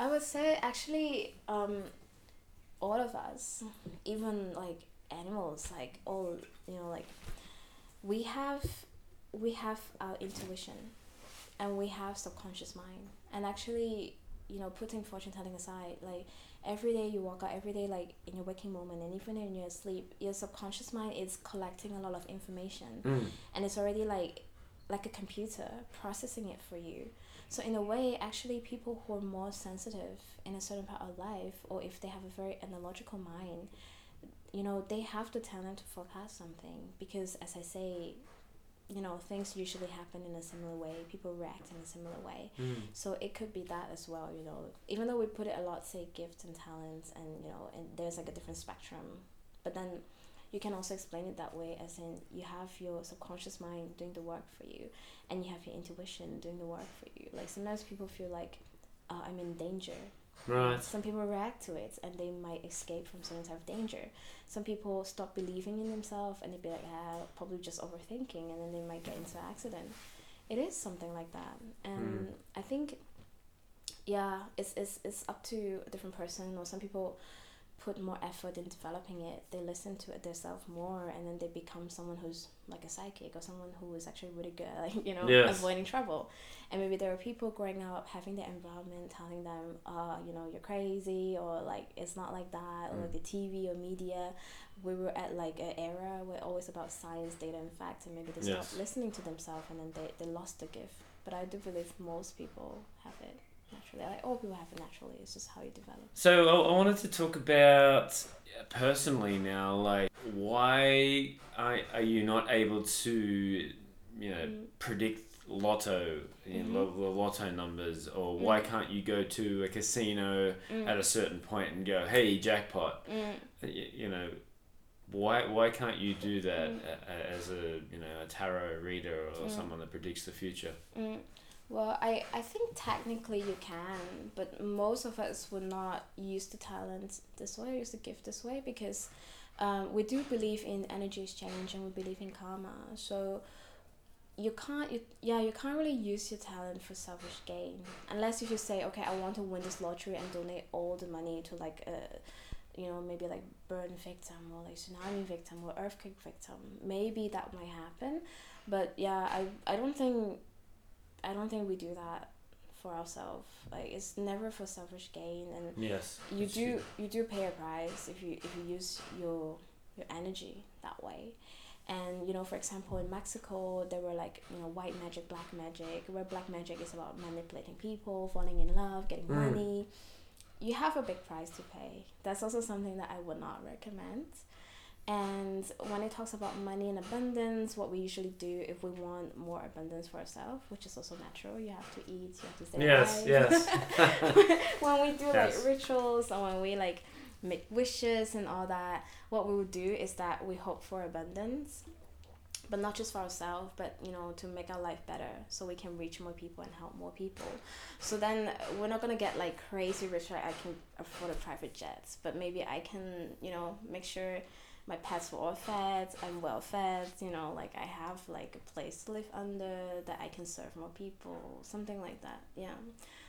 I would say actually um, all of us, even like animals, like all, you know, like we have we have our intuition and we have subconscious mind. And actually, you know, putting fortune telling aside, like every day you walk out, every day, like in your waking moment and even when you're asleep, your subconscious mind is collecting a lot of information mm. and it's already like like a computer processing it for you. So in a way, actually, people who are more sensitive in a certain part of life, or if they have a very analogical mind, you know, they have the talent to forecast something. Because as I say, you know, things usually happen in a similar way. People react in a similar way. Mm. So it could be that as well, you know. Even though we put it a lot, say, gifts and talents and, you know, and there's like a different spectrum. But then you can also explain it that way, as in you have your subconscious mind doing the work for you, and you have your intuition doing the work for you. Like, sometimes people feel like, uh, I'm in danger, Right. Some people react to it and they might escape from certain type of danger. Some people stop believing in themselves and they'd be like, ah, probably just overthinking, and then they might get into an accident. It is something like that. And mm. I think, yeah, it's, it's, it's up to a different person, or some people put more effort in developing it. They listen to it themselves more, and then they become someone who's like a psychic, or someone who is actually really good at, like, you know, yes. avoiding trouble. And maybe there are people growing up having their environment telling them, uh, you know, you're crazy, or like, it's not like that, mm. or the T V or media. We were at like an era where always about science, data and facts, and maybe they yes. stopped listening to themselves, and then they, they lost the gift. But I do believe most people have it. Naturally, like all people have it naturally. It's just how you develop. So I, I wanted to talk about personally now, like why are, are you not able to, you know, mm. predict lotto, you mm-hmm. know, the lotto numbers, or mm. why can't you go to a casino mm. at a certain point and go, hey, jackpot, mm. you, you know, why why can't you do that mm. as a, you know, a tarot reader or mm. someone that predicts the future? Mm. Well, I, I think technically you can, but most of us would not use the talent this way, use the gift this way, because um, we do believe in energy exchange and we believe in karma. So you can't, you, yeah, you can't really use your talent for selfish gain, unless if you say, okay, I want to win this lottery and donate all the money to like a, you know, maybe like burn victim, or like tsunami victim, or earthquake victim. Maybe that might happen, but yeah, I I don't think. I don't think we do that for ourselves. Like, it's never for selfish gain, and yes, you do true. you do pay a price if you if you use your your energy that way. And you know, for example, in Mexico, there were like, you know, white magic, black magic, where black magic is about manipulating people, falling in love, getting mm. money. You have a big price to pay. That's also something that I would not recommend. And when it talks about money and abundance, what we usually do if we want more abundance for ourselves, which is also natural, you have to eat, you have to stay yes, alive. Yes. When we do yes. like rituals, or when we like make wishes and all that, what we will do is that we hope for abundance, but not just for ourselves, but, you know, to make our life better, so we can reach more people and help more people. So then we're not going to get like crazy rich, like I can afford a private jet, but maybe I can, you know, make sure my pets were all fed, I'm well fed, you know, like I have like a place to live under, that I can serve more people, something like that, yeah.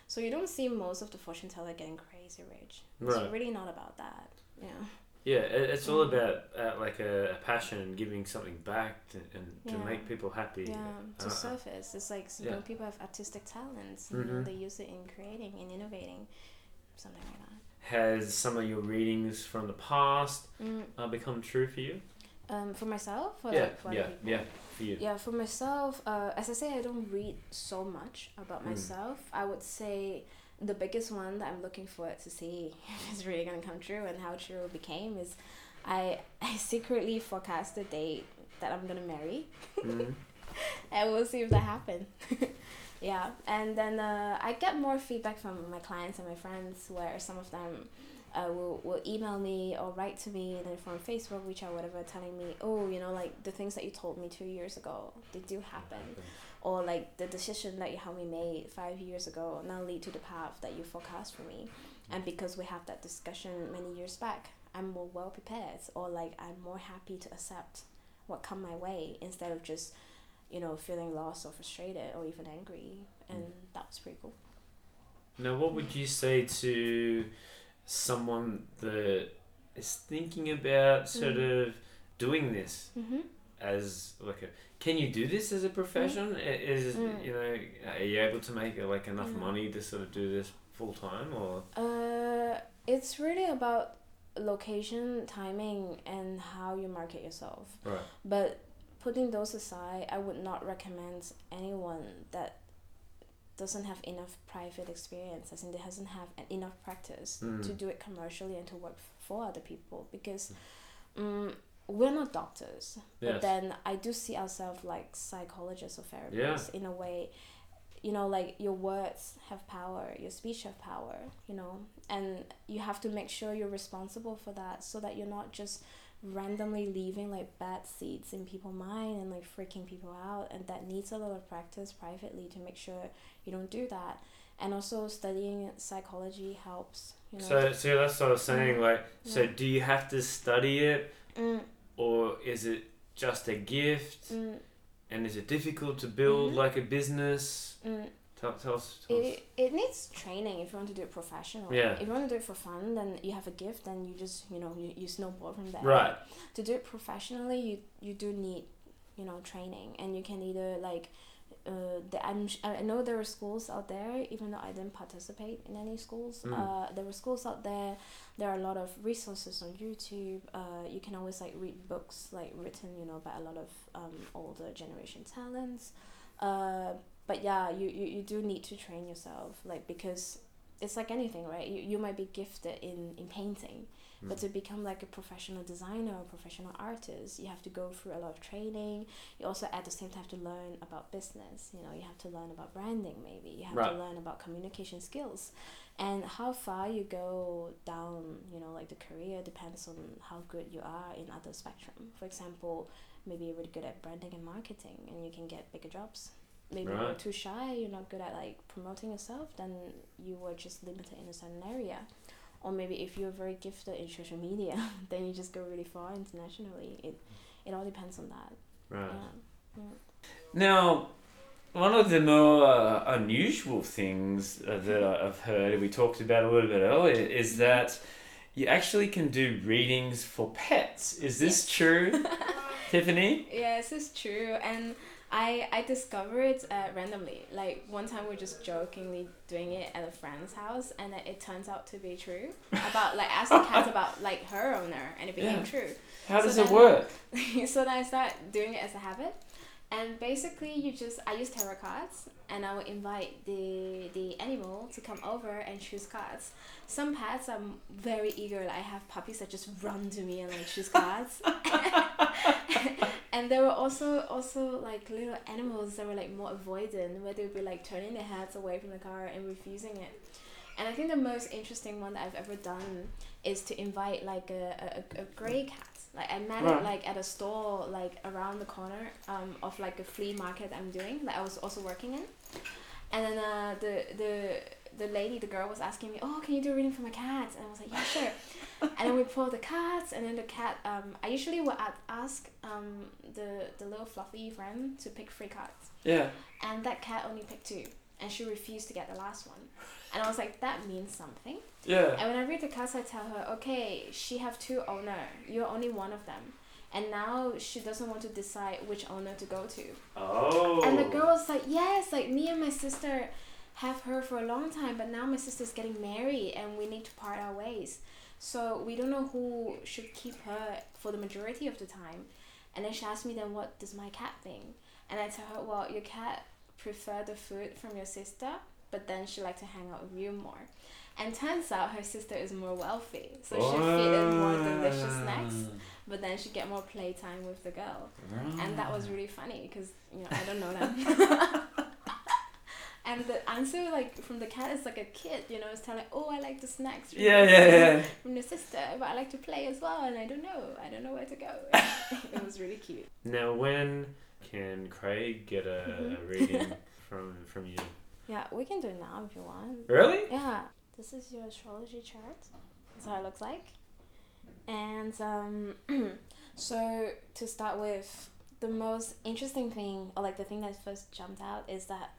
So you don't see most of the fortune teller getting crazy rich. It's right. really not about that, yeah. Yeah, it's all about uh, like a, a passion and giving something back to, and yeah. to make people happy. Yeah, to uh, surface. It's like, you yeah. know, people have artistic talents, mm-hmm. you know, they use it in creating and innovating, something like that. Has some of your readings from the past mm. uh, become true for you? Um, for myself? Or yeah, like for yeah, yeah, for you. Yeah, for myself, uh, as I say, I don't read so much about mm. myself. I would say the biggest one that I'm looking forward to see if it's really going to come true and how true it became is I, I secretly forecast the date that I'm going to marry. Mm. And we'll see if that happens. Yeah, and then uh, I get more feedback from my clients and my friends, where some of them uh, will, will email me or write to me, and then from Facebook, WeChat, whatever, telling me, oh, you know, like the things that you told me two years ago, they do happen. Or like the decision that you helped me make five years ago now lead to the path that you forecast for me. And because we have that discussion many years back, I'm more well prepared, or like I'm more happy to accept what come my way, instead of just, you know, feeling lost or frustrated or even angry. And that was pretty cool. Now, what would you say to someone that is thinking about sort mm-hmm. of doing this mm-hmm. as like a, can you do this as a profession? Mm-hmm. Is, mm-hmm. you know, are you able to make like enough mm-hmm. money to sort of do this full time, or? Uh, it's really about location, timing, and how you market yourself. Right. But putting those aside, I would not recommend anyone that doesn't have enough private experience, as in they hasn't have enough practice mm. to do it commercially and to work for other people, because um, we're not doctors. Yes. But then I do see ourselves like psychologists or therapists yeah. in a way. You know, like your words have power, your speech have power, you know, and you have to make sure you're responsible for that, so that you're not just randomly leaving like bad seeds in people's mind and like freaking people out. And that needs a lot of practice privately to make sure you don't do that. and also studying psychology helps. You know? So, so that's what I was saying. Mm. Like, yeah. So do you have to study it, mm. or is it just a gift? Mm. And is it difficult to build mm-hmm. like a business? Mm. Tell, tell us. Tell it, us. It needs training if you want to do it professionally. Yeah. If you want to do it for fun, then you have a gift, then you just, you know, you, you snowball from that. Right. To do it professionally, you you do need, you know, training, and you can either like, uh, the, I'm I know there are schools out there. Even though I didn't participate in any schools, mm. uh, there were schools out there. There are a lot of resources on YouTube. Uh, you can always like read books like written, you know, by a lot of um older generation talents. Uh, but yeah, you, you, you do need to train yourself, like, because it's like anything, right? You you might be gifted in in painting, mm. but to become like a professional designer or professional artist, you have to go through a lot of training. You also at the same time have to learn about business. You know, you have to learn about branding. Maybe you have right. to learn about communication skills. And how far you go down, you know, like the career depends on how good you are in other spectrum. For example, maybe you're really good at branding and marketing and you can get bigger jobs. Maybe right. you're too shy, you're not good at like promoting yourself, then you were just limited in a certain area. Or maybe if you're very gifted in social media, then you just go really far internationally. It it all depends on that. Right. Yeah. Yeah. Now, one of the more uh, unusual things uh, that I've heard, we talked about a little bit earlier, is that you actually can do readings for pets. Is this yes. true, Tiffany? Yes, it's true. And I, I discovered it uh, randomly. Like, one time we were just jokingly doing it at a friend's house, and it turns out to be true. About, like, asking cats about, like, her owner, and it became yeah. true. How so does then, it work? So then I started doing it as a habit. And basically, you just I use tarot cards, and I will invite the the animal to come over and choose cards. Some pets are very eager. Like, I have puppies that just run to me and like choose cards. And there were also also like little animals that were like more avoidant, where they would be like turning their heads away from the card and refusing it. And I think the most interesting one that I've ever done is to invite like a a, a grey cat. Like, I met right. it, like, at a store, like, around the corner um, of, like, a flea market I'm doing, that I was also working in. And then uh, the the the lady, the girl, was asking me, oh, can you do a reading for my cat? And I was like, yeah, sure. And then we pulled the cats, and then the cat, um, I usually would ask um, the, the little fluffy friend to pick three cats. Yeah. And that cat only picked two, and she refused to get the last one. And I was like, that means something. Yeah. And when I read the cards, I tell her, okay, she have two owner. You're only one of them. And now she doesn't want to decide which owner to go to. Oh. And the girl's like, yes, like me and my sister have her for a long time, but now my sister's getting married and we need to part our ways. So we don't know who should keep her for the majority of the time. And then she asked me, then what does my cat think? And I tell her, well, your cat prefer the food from your sister, but then she liked to hang out with you more. And turns out her sister is more wealthy, so oh. she'd feed in more delicious snacks, but then she'd get more playtime with the girl. Oh. And that was really funny, because, you know, I don't know them. And the answer, like, from the cat is like a kid, you know, it's telling, oh, I like the snacks from, yeah, yeah, yeah. from the sister, but I like to play as well, and I don't know, I don't know where to go. It was really cute. Now, when can Craig get a mm-hmm. reading from from you? Yeah, we can do it now if you want. Really? Yeah. This is your astrology chart. That's how it looks like. And um, so to start with, the most interesting thing, or like the thing that first jumped out, is that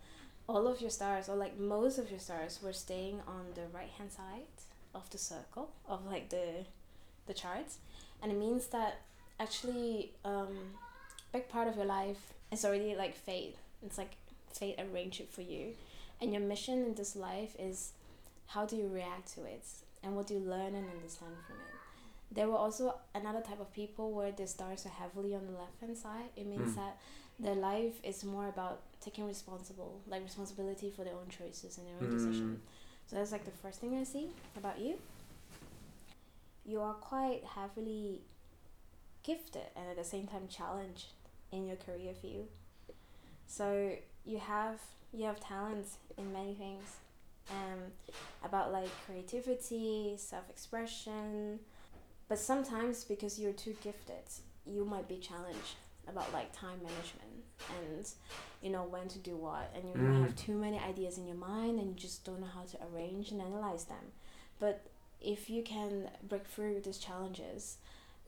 all of your stars, or like most of your stars, were staying on the right-hand side of the circle of like the the charts. And it means that actually um, big part of your life is already like fate. It's like fate arranged it for you. And your mission in this life is, how do you react to it, and what do you learn and understand from it? There were also another type of people where the stars are heavily on the left-hand side. It means mm. that their life is more about taking responsible, like responsibility for their own choices and their own mm. decision. So that's like the first thing I see about you. You are quite heavily gifted and at the same time challenged in your career field. So you have you have talents in many things. Um, about like creativity, self-expression, but sometimes because you're too gifted, you might be challenged about like time management and, you know, when to do what, and you mm. have too many ideas in your mind and you just don't know how to arrange and analyze them. But if you can break through these challenges,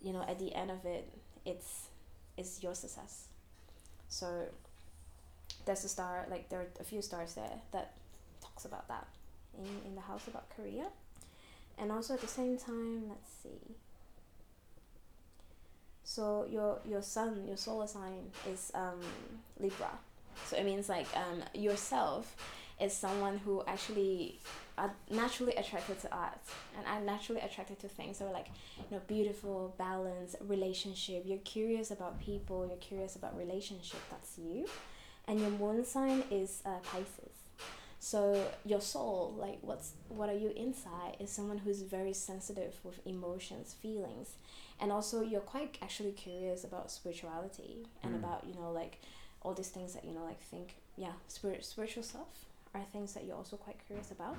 you know, at the end of it, it's it's your success. So there's a star, like there are a few stars there that talks about that in, in the house about career. And also at the same time, let's see. So your your sun, your solar sign is um, Libra. So it means like um, yourself is someone who actually are naturally attracted to art and are naturally attracted to things that are like, you know, beautiful, balance, relationship. You're curious about people. You're curious about relationship. That's you. And your moon sign is uh, Pisces. So your soul, like what's what are you inside, is someone who's very sensitive with emotions, feelings, and also you're quite actually curious about spirituality and mm. about, you know, like all these things that, you know, like think, yeah, spirit, spiritual stuff are things that you're also quite curious about.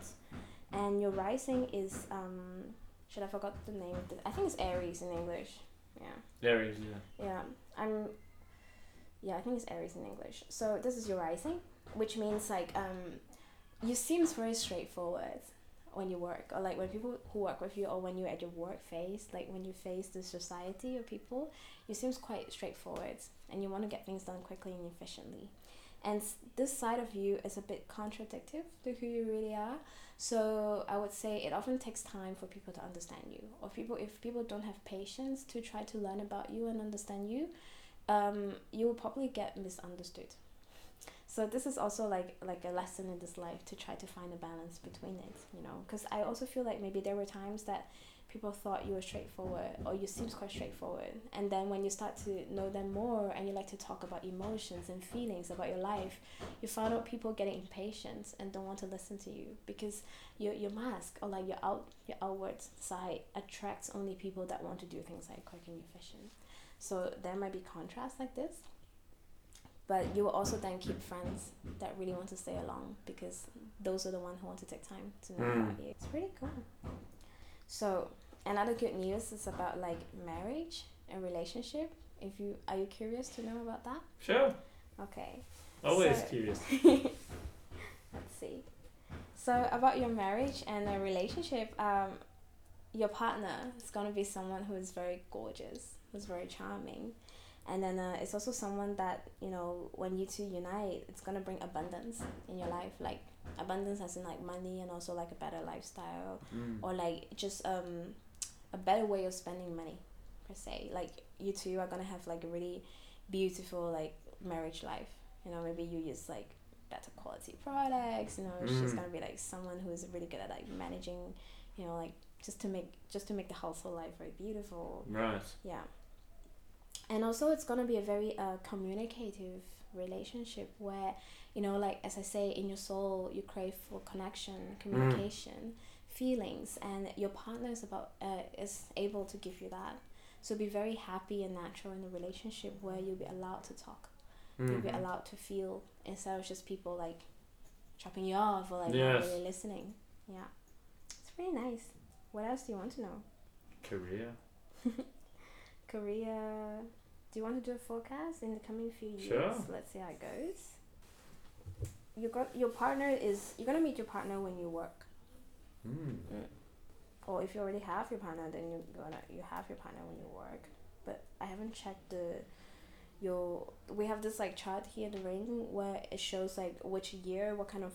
And your rising is, um, should I forgot the name of this? I think it's Aries in English. Yeah. Aries, yeah. Yeah, I'm. Yeah, I think it's Aries in English. So this is your rising, which means like um, you seems very straightforward when you work, or like when people who work with you, or when you're at your work face, like when you face the society or people, you seems quite straightforward, and you want to get things done quickly and efficiently. And this side of you is a bit contradictive to who you really are. So I would say it often takes time for people to understand you, or people if people don't have patience to try to learn about you and understand you, um, you will probably get misunderstood. So this is also like like a lesson in this life to try to find a balance between it, you know, because I also feel like maybe there were times that people thought you were straightforward or you seemed quite straightforward. And then when you start to know them more and you like to talk about emotions and feelings about your life, you find out people getting impatient and don't want to listen to you because your your mask or like your out your outward side attracts only people that want to do things like quick and efficient. So there might be contrast like this. But you will also then keep friends that really want to stay along because those are the ones who want to take time to know mm. about you. It's pretty cool. So another good news is about like marriage and relationship. If you are you curious to know about that? Sure. Okay. Always so, curious. Let's see. So about your marriage and a relationship, um, your partner is gonna be someone who is very gorgeous, who's very charming. And then uh, it's also someone that, you know, when you two unite, it's going to bring abundance in your life. Like abundance as in like money and also like a better lifestyle mm. or like just um, a better way of spending money per se. Like you two are going to have like a really beautiful like marriage life. You know, maybe you use like better quality products, you know, mm. she's going to be like someone who is really good at like managing, you know, like just to make, just to make the household life very beautiful. Right. Yeah. And also it's going to be a very uh, communicative relationship where, you know, like, as I say, in your soul, you crave for connection, communication, mm. feelings, and your partner is, about, uh, is able to give you that. So be very happy and natural in a relationship where you'll be allowed to talk. Mm. You'll be allowed to feel instead of just people, like, chopping you off or, like, yes. not really listening. Yeah. It's pretty nice. What else do you want to know? Career. Career. Do you want to do a forecast in the coming few years? Sure. Let's see how it goes. You got your partner is you're gonna meet your partner when you work. Mm. Mm. Or if you already have your partner, then you're gonna you have your partner when you work. But I haven't checked the your we have this like chart here, the ring, where it shows like which year, what kind of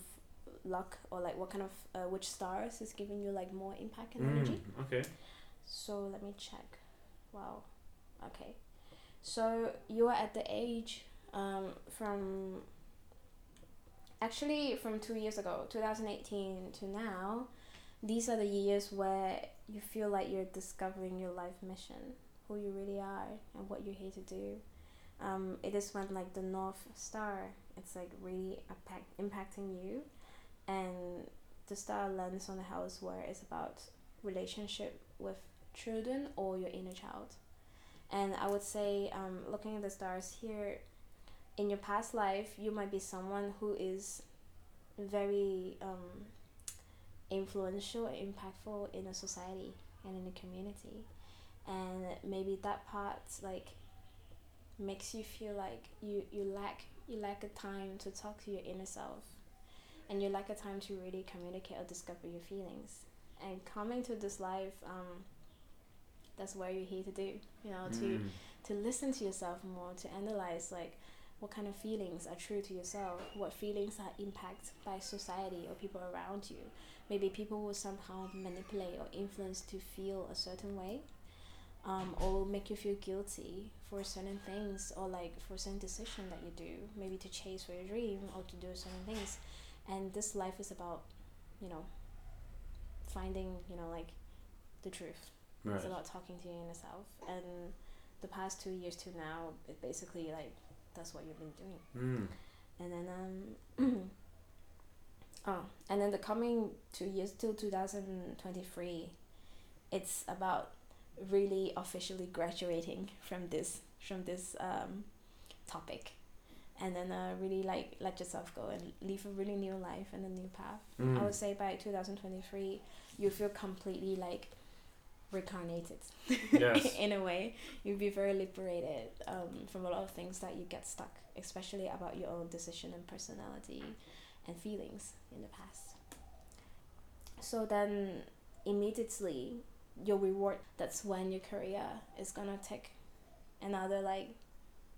luck or like what kind of uh, which stars is giving you like more impact and mm. energy. Okay. So let me check. Wow. Okay, so you are at the age um, from actually from two years ago, twenty eighteen to now, these are the years where you feel like you're discovering your life mission, who you really are and what you're here to do. Um, it is when like the North Star, it's like really impact- impacting you, and the star lands on the house where it's about relationship with children or your inner child. And I would say, um, looking at the stars here, in your past life, you might be someone who is very um, influential and impactful in a society and in a community. And maybe that part, like, makes you feel like you, you lack you lack a time to talk to your inner self, and you lack a time to really communicate or discover your feelings. And coming to this life, um, that's what you're here to do, you know, mm. to to listen to yourself more, to analyze like what kind of feelings are true to yourself, what feelings are impacted by society or people around you. Maybe people will somehow manipulate or influence to feel a certain way, um, or make you feel guilty for certain things, or like for certain decision that you do, maybe to chase for your dream or to do certain things. And this life is about, you know, finding, you know, like the truth. Right. It's about talking to your inner self. And the past two years to now, it basically like, that's what you've been doing. Mm. And then um oh and then the coming two years till two thousand twenty-three, it's about really officially graduating from this from this um topic, and then uh, really like let yourself go and live a really new life and a new path. Mm. I would say by two thousand twenty-three you feel completely like reincarnated. Yes. In a way, you'll be very liberated um, from a lot of things that you get stuck, especially about your own decision and personality and feelings in the past. So then immediately your reward, that's when your career is gonna take another like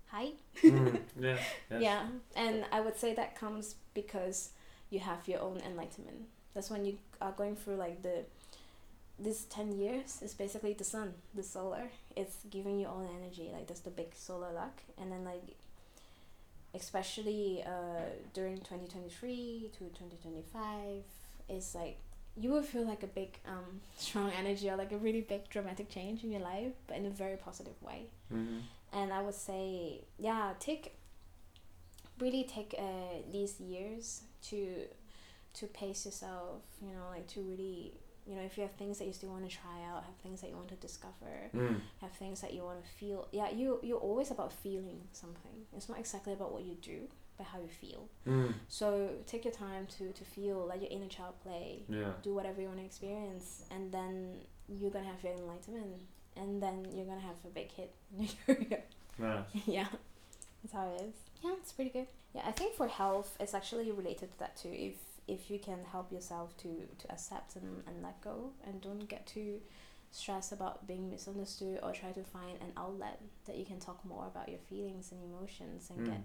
high. Mm, yeah, yes. Yeah, and I would say that comes because you have your own enlightenment. That's when you are going through like the this ten years is basically the sun, the solar. It's giving you all energy, like that's the big solar luck. And then like especially uh during twenty twenty-three to twenty twenty-five, it's like you will feel like a big um strong energy, or like a really big dramatic change in your life, but in a very positive way. Mm-hmm. And I would say, yeah, take really take uh these years to to pace yourself, you know, like to really, you know, if you have things that you still want to try out, have things that you want to discover, mm. have things that you want to feel. Yeah, you, you're always about feeling something. It's not exactly about what you do, but how you feel. Mm. So take your time to, to feel, let your inner child play. Yeah. Do whatever you want to experience. And then you're going to have your enlightenment. And then you're going to have a big hit in your career. Yeah. Yeah. That's how it is. Yeah, it's pretty good. Yeah, I think for health, it's actually related to that too. If if you can help yourself to, to accept and, and let go, and don't get too stressed about being misunderstood, or try to find an outlet that you can talk more about your feelings and emotions and mm. get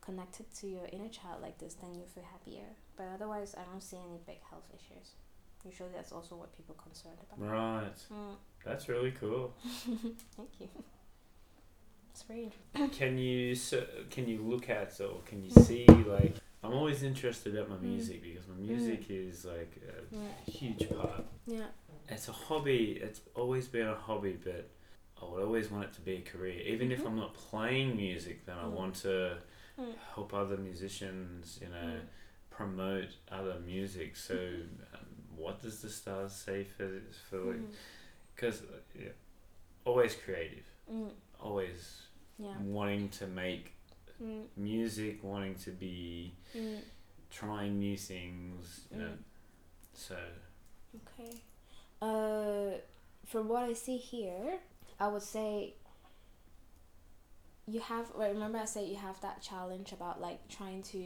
connected to your inner child like this, then you feel happier. But otherwise, I don't see any big health issues. Usually that's also what people are concerned about. Right. Mm. That's really cool. Thank you. It's very interesting. Can you, so, can you look at, or can you see, like... I'm always interested at my music, mm. because my music mm. is like a yeah. huge part. Yeah. It's a hobby. It's always been a hobby, but I would always want it to be a career. Even mm-hmm. if I'm not playing music, then mm. I want to mm. help other musicians, you know, mm. promote other music. So um, what does the stars say for for? Because like, mm. yeah, always creative, mm. always yeah. wanting to make Mm. music, wanting to be mm. trying new things, you mm. know. So okay, uh from what I see here, I would say you have, well, remember I said you have that challenge about like trying to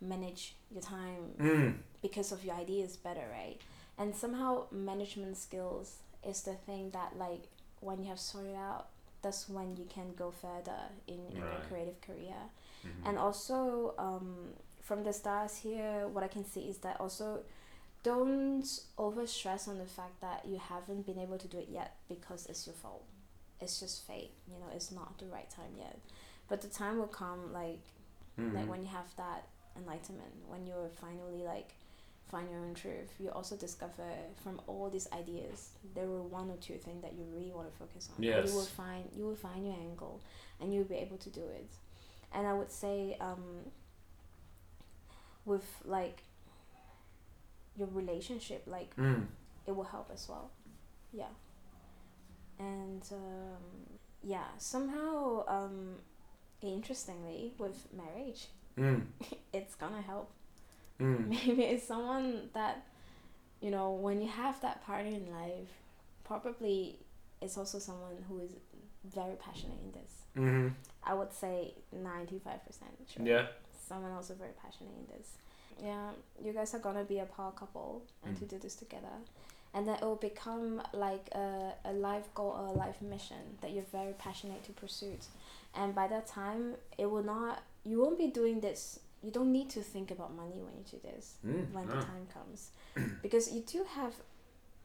manage your time mm. because of your ideas better, right? And somehow management skills is the thing that like when you have sorted out, that's when you can go further in, in right. your creative career. Mm-hmm. And also um, from the stars here, what I can see is that also don't over stress on the fact that you haven't been able to do it yet, because it's your fault. It's just fate, you know, it's not the right time yet. But the time will come, like mm-hmm. like when you have that enlightenment, when you're finally like find your own truth. You also discover from all these ideas there were one or two things that you really want to focus on. Yes. You will find you will find your angle, and you'll be able to do it. And I would say um, with like your relationship, like mm. it will help as well. Yeah. And um, yeah, somehow um, interestingly with marriage, mm. it's gonna help. Mm. Maybe it's someone that, you know, when you have that partner in life, probably it's also someone who is very passionate in this. Mm-hmm. I would say ninety-five percent sure. Yeah. Someone also very passionate in this. Yeah, you guys are gonna be a power couple and mm. to do this together. And then it will become like a, a life goal or a life mission that you're very passionate to pursue. And by that time, it will not, you won't be doing this. You don't need to think about money when you do this, mm, when no. the time comes. Because you do have,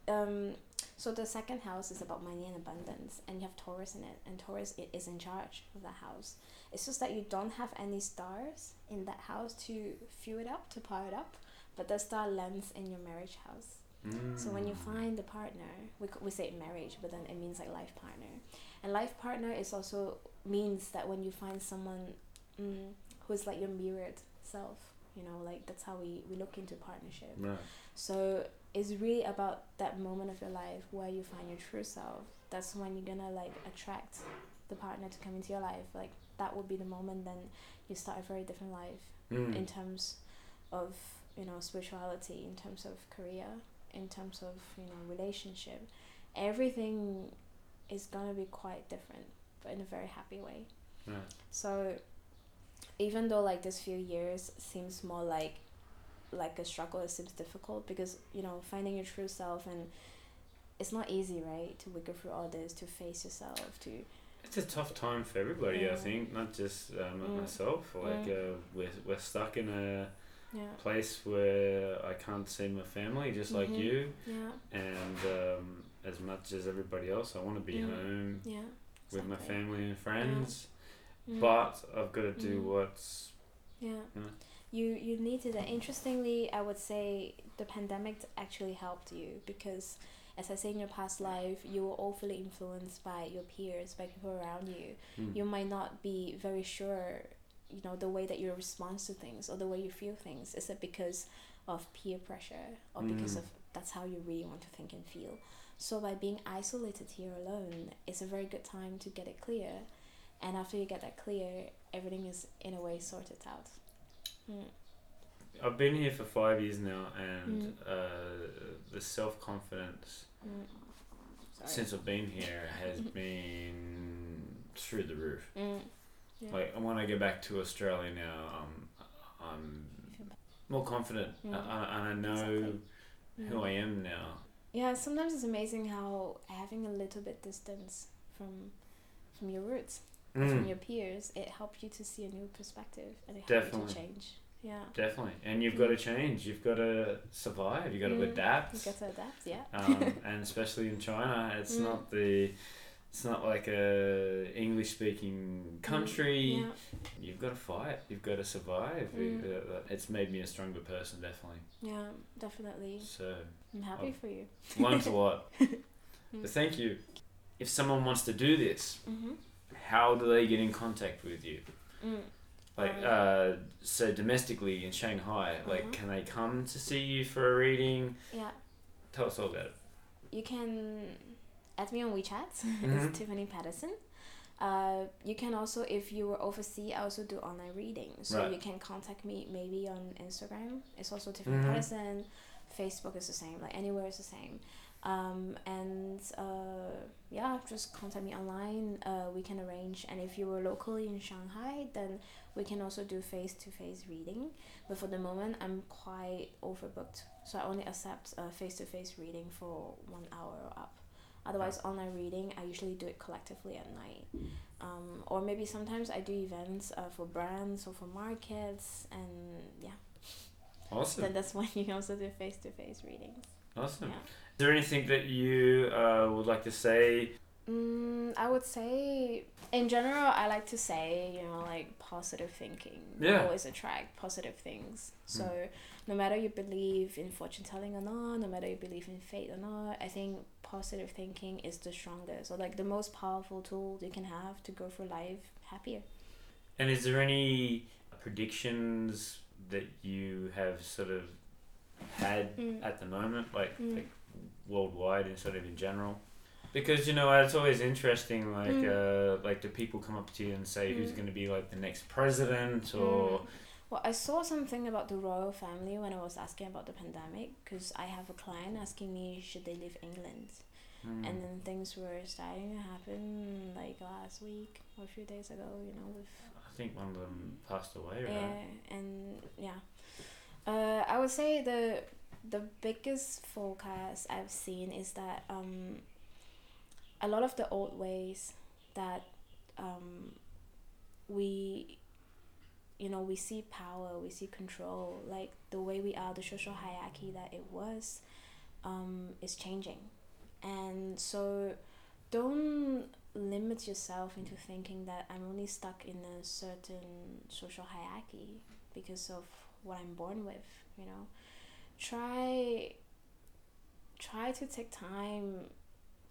um, so the second house is about money and abundance, and you have Taurus in it, and Taurus is in charge of that house. It's just that you don't have any stars in that house to fuel it up, to power it up, but the star lands in your marriage house. Mm. So when you find the partner, we we say marriage, but then it means like life partner. And life partner is also means that when you find someone mm, who's like your mirrored self, you know, like that's how we, we look into partnership. Right. So it's really about that moment of your life where you find your true self. That's when you're gonna like attract the partner to come into your life. Like that will be the moment then you start a very different life mm. in terms of, you know, spirituality, in terms of career, in terms of, you know, relationship. Everything is gonna be quite different, but in a very happy way. Yeah. So even though like this few years seems more like like a struggle, it seems difficult because, you know, finding your true self, and it's not easy, right, to wiggle through all this, to face yourself, to it's a tough time for everybody. Yeah. I think not just um, mm. myself, like mm. uh, we're, we're stuck in a yeah. place where I can't see my family, just mm-hmm. like you. Yeah. And um, as much as everybody else, I want to be mm. home yeah, exactly. with my family and friends, yeah. mm. but I've got to do mm. what's yeah. You know. You you need to. That. Interestingly, I would say the pandemic actually helped you because, as I say, in your past life, you were awfully influenced by your peers, by people around you. Mm. You might not be very sure, you know, the way that you respond to things or the way you feel things. Is it because of peer pressure or mm. because of that's how you really want to think and feel? So by being isolated here alone, it's a very good time to get it clear. And after you get that clear, everything is in a way sorted out. Mm. I've been here for five years now, and mm. uh, the self-confidence mm. since I've been here has been through the roof. Mm. Yeah. Like when I go back to Australia now, I'm, I'm more confident, mm. and I, I know exactly. who mm. I am now. Yeah, sometimes it's amazing how having a little bit distance from from your roots, mm. from your peers, it helps you to see a new perspective, and it helps you to change. Yeah, definitely. And you've mm. got to change. You've got to survive. You've got to mm. adapt. You've got to adapt, yeah. um, and especially in China, it's mm. not the, it's not like a English-speaking country. Mm. Yeah. You've got to fight. You've got to survive. Mm. It's made me a stronger person, definitely. Yeah, definitely. So I'm happy I've for you. Learned a lot. But thank you. If someone wants to do this, mm-hmm. how do they get in contact with you? Mm. Like, uh, so domestically in Shanghai, like, uh-huh. can they come to see you for a reading? Yeah. Tell us all about it. You can add me on WeChat. Mm-hmm. It's Tiffany Patterson. Uh, you can also, if you were overseas, I also do online reading. So right. you can contact me maybe on Instagram. It's also Tiffany mm-hmm. Patterson. Facebook is the same. Like, anywhere is the same. Um, and, uh, yeah, just contact me online. Uh, we can arrange. And if you were locally in Shanghai, then we can also do face-to-face reading. But for the moment, I'm quite overbooked. So I only accept a face-to-face reading for one hour or up. Otherwise, online reading, I usually do it collectively at night. Um, or maybe sometimes I do events uh, for brands or for markets. And, yeah. Awesome. Then that's when you also do face-to-face readings. Awesome. Yeah. Is there anything that you uh, would like to say? Mm, I would say, in general, I like to say, you know, like positive thinking. Yeah. You always attract positive things. So mm. no matter you believe in fortune telling or not, no matter you believe in fate or not, I think positive thinking is the strongest or like the most powerful tool you can have to go through life happier. And is there any predictions that you have sort of had mm. at the moment, like, mm. like worldwide and sort of in general? Because, you know, it's always interesting, like, mm. uh, like do people come up to you and say mm. who's going to be, like, the next president or... Mm. Well, I saw something about the royal family when I was asking about the pandemic, because I have a client asking me, should they leave England? Mm. And then things were starting to happen like last week or a few days ago, you know. With I think one of them passed away, right? Yeah, and yeah. Uh, I would say the the biggest forecast I've seen is that um, a lot of the old ways that um, we, you know, we see power, we see control, like the way we are, the social hierarchy that it was, um, is changing. And so don't limit yourself into thinking that I'm only stuck in a certain social hierarchy because of what I'm born with, you know. Try try to take time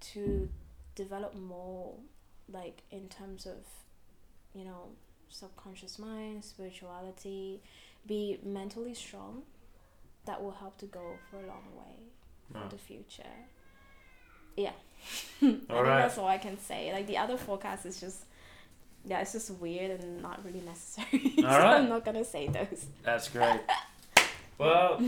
to develop more, like in terms of, you know, subconscious mind, spirituality, be mentally strong. That will help to go for a long way wow. for the future. Yeah. I all think right. that's all I can say. Like the other forecast is just yeah, it's just weird and not really necessary. All so right. I'm not gonna say those. That's great. Well,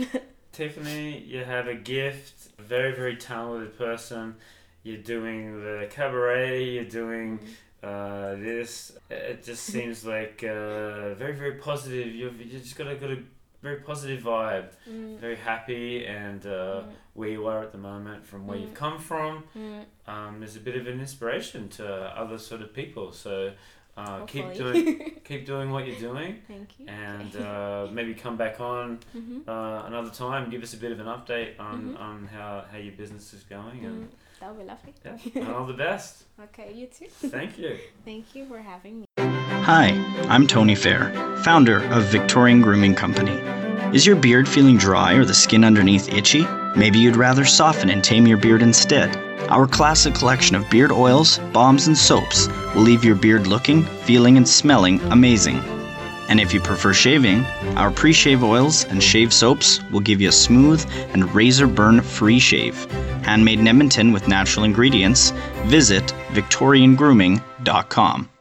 Tiffany, you have a gift, a very, very talented person. You're doing the cabaret, you're doing uh, this. It just seems like uh, very, very positive. You've you just got a got a very positive vibe, mm. very happy, and uh, mm. where you are at the moment from where mm. you've come from mm. um, is a bit of an inspiration to other sort of people. So uh, keep doing keep doing what you're doing. Thank you. And uh, maybe come back on mm-hmm. uh, another time. Give us a bit of an update on, mm-hmm. on how, how your business is going. Mm. And that'll be lovely. Yeah, and all the best. Okay, you too. Thank you. Thank you for having me. Hi, I'm Tony Fair, founder of Victorian Grooming Company. Is your beard feeling dry or the skin underneath itchy? Maybe you'd rather soften and tame your beard instead. Our classic collection of beard oils, balms, and soaps will leave your beard looking, feeling, and smelling amazing. And if you prefer shaving, our pre-shave oils and shave soaps will give you a smooth and razor burn-free shave. Handmade in Edmonton with natural ingredients, visit victorian grooming dot com.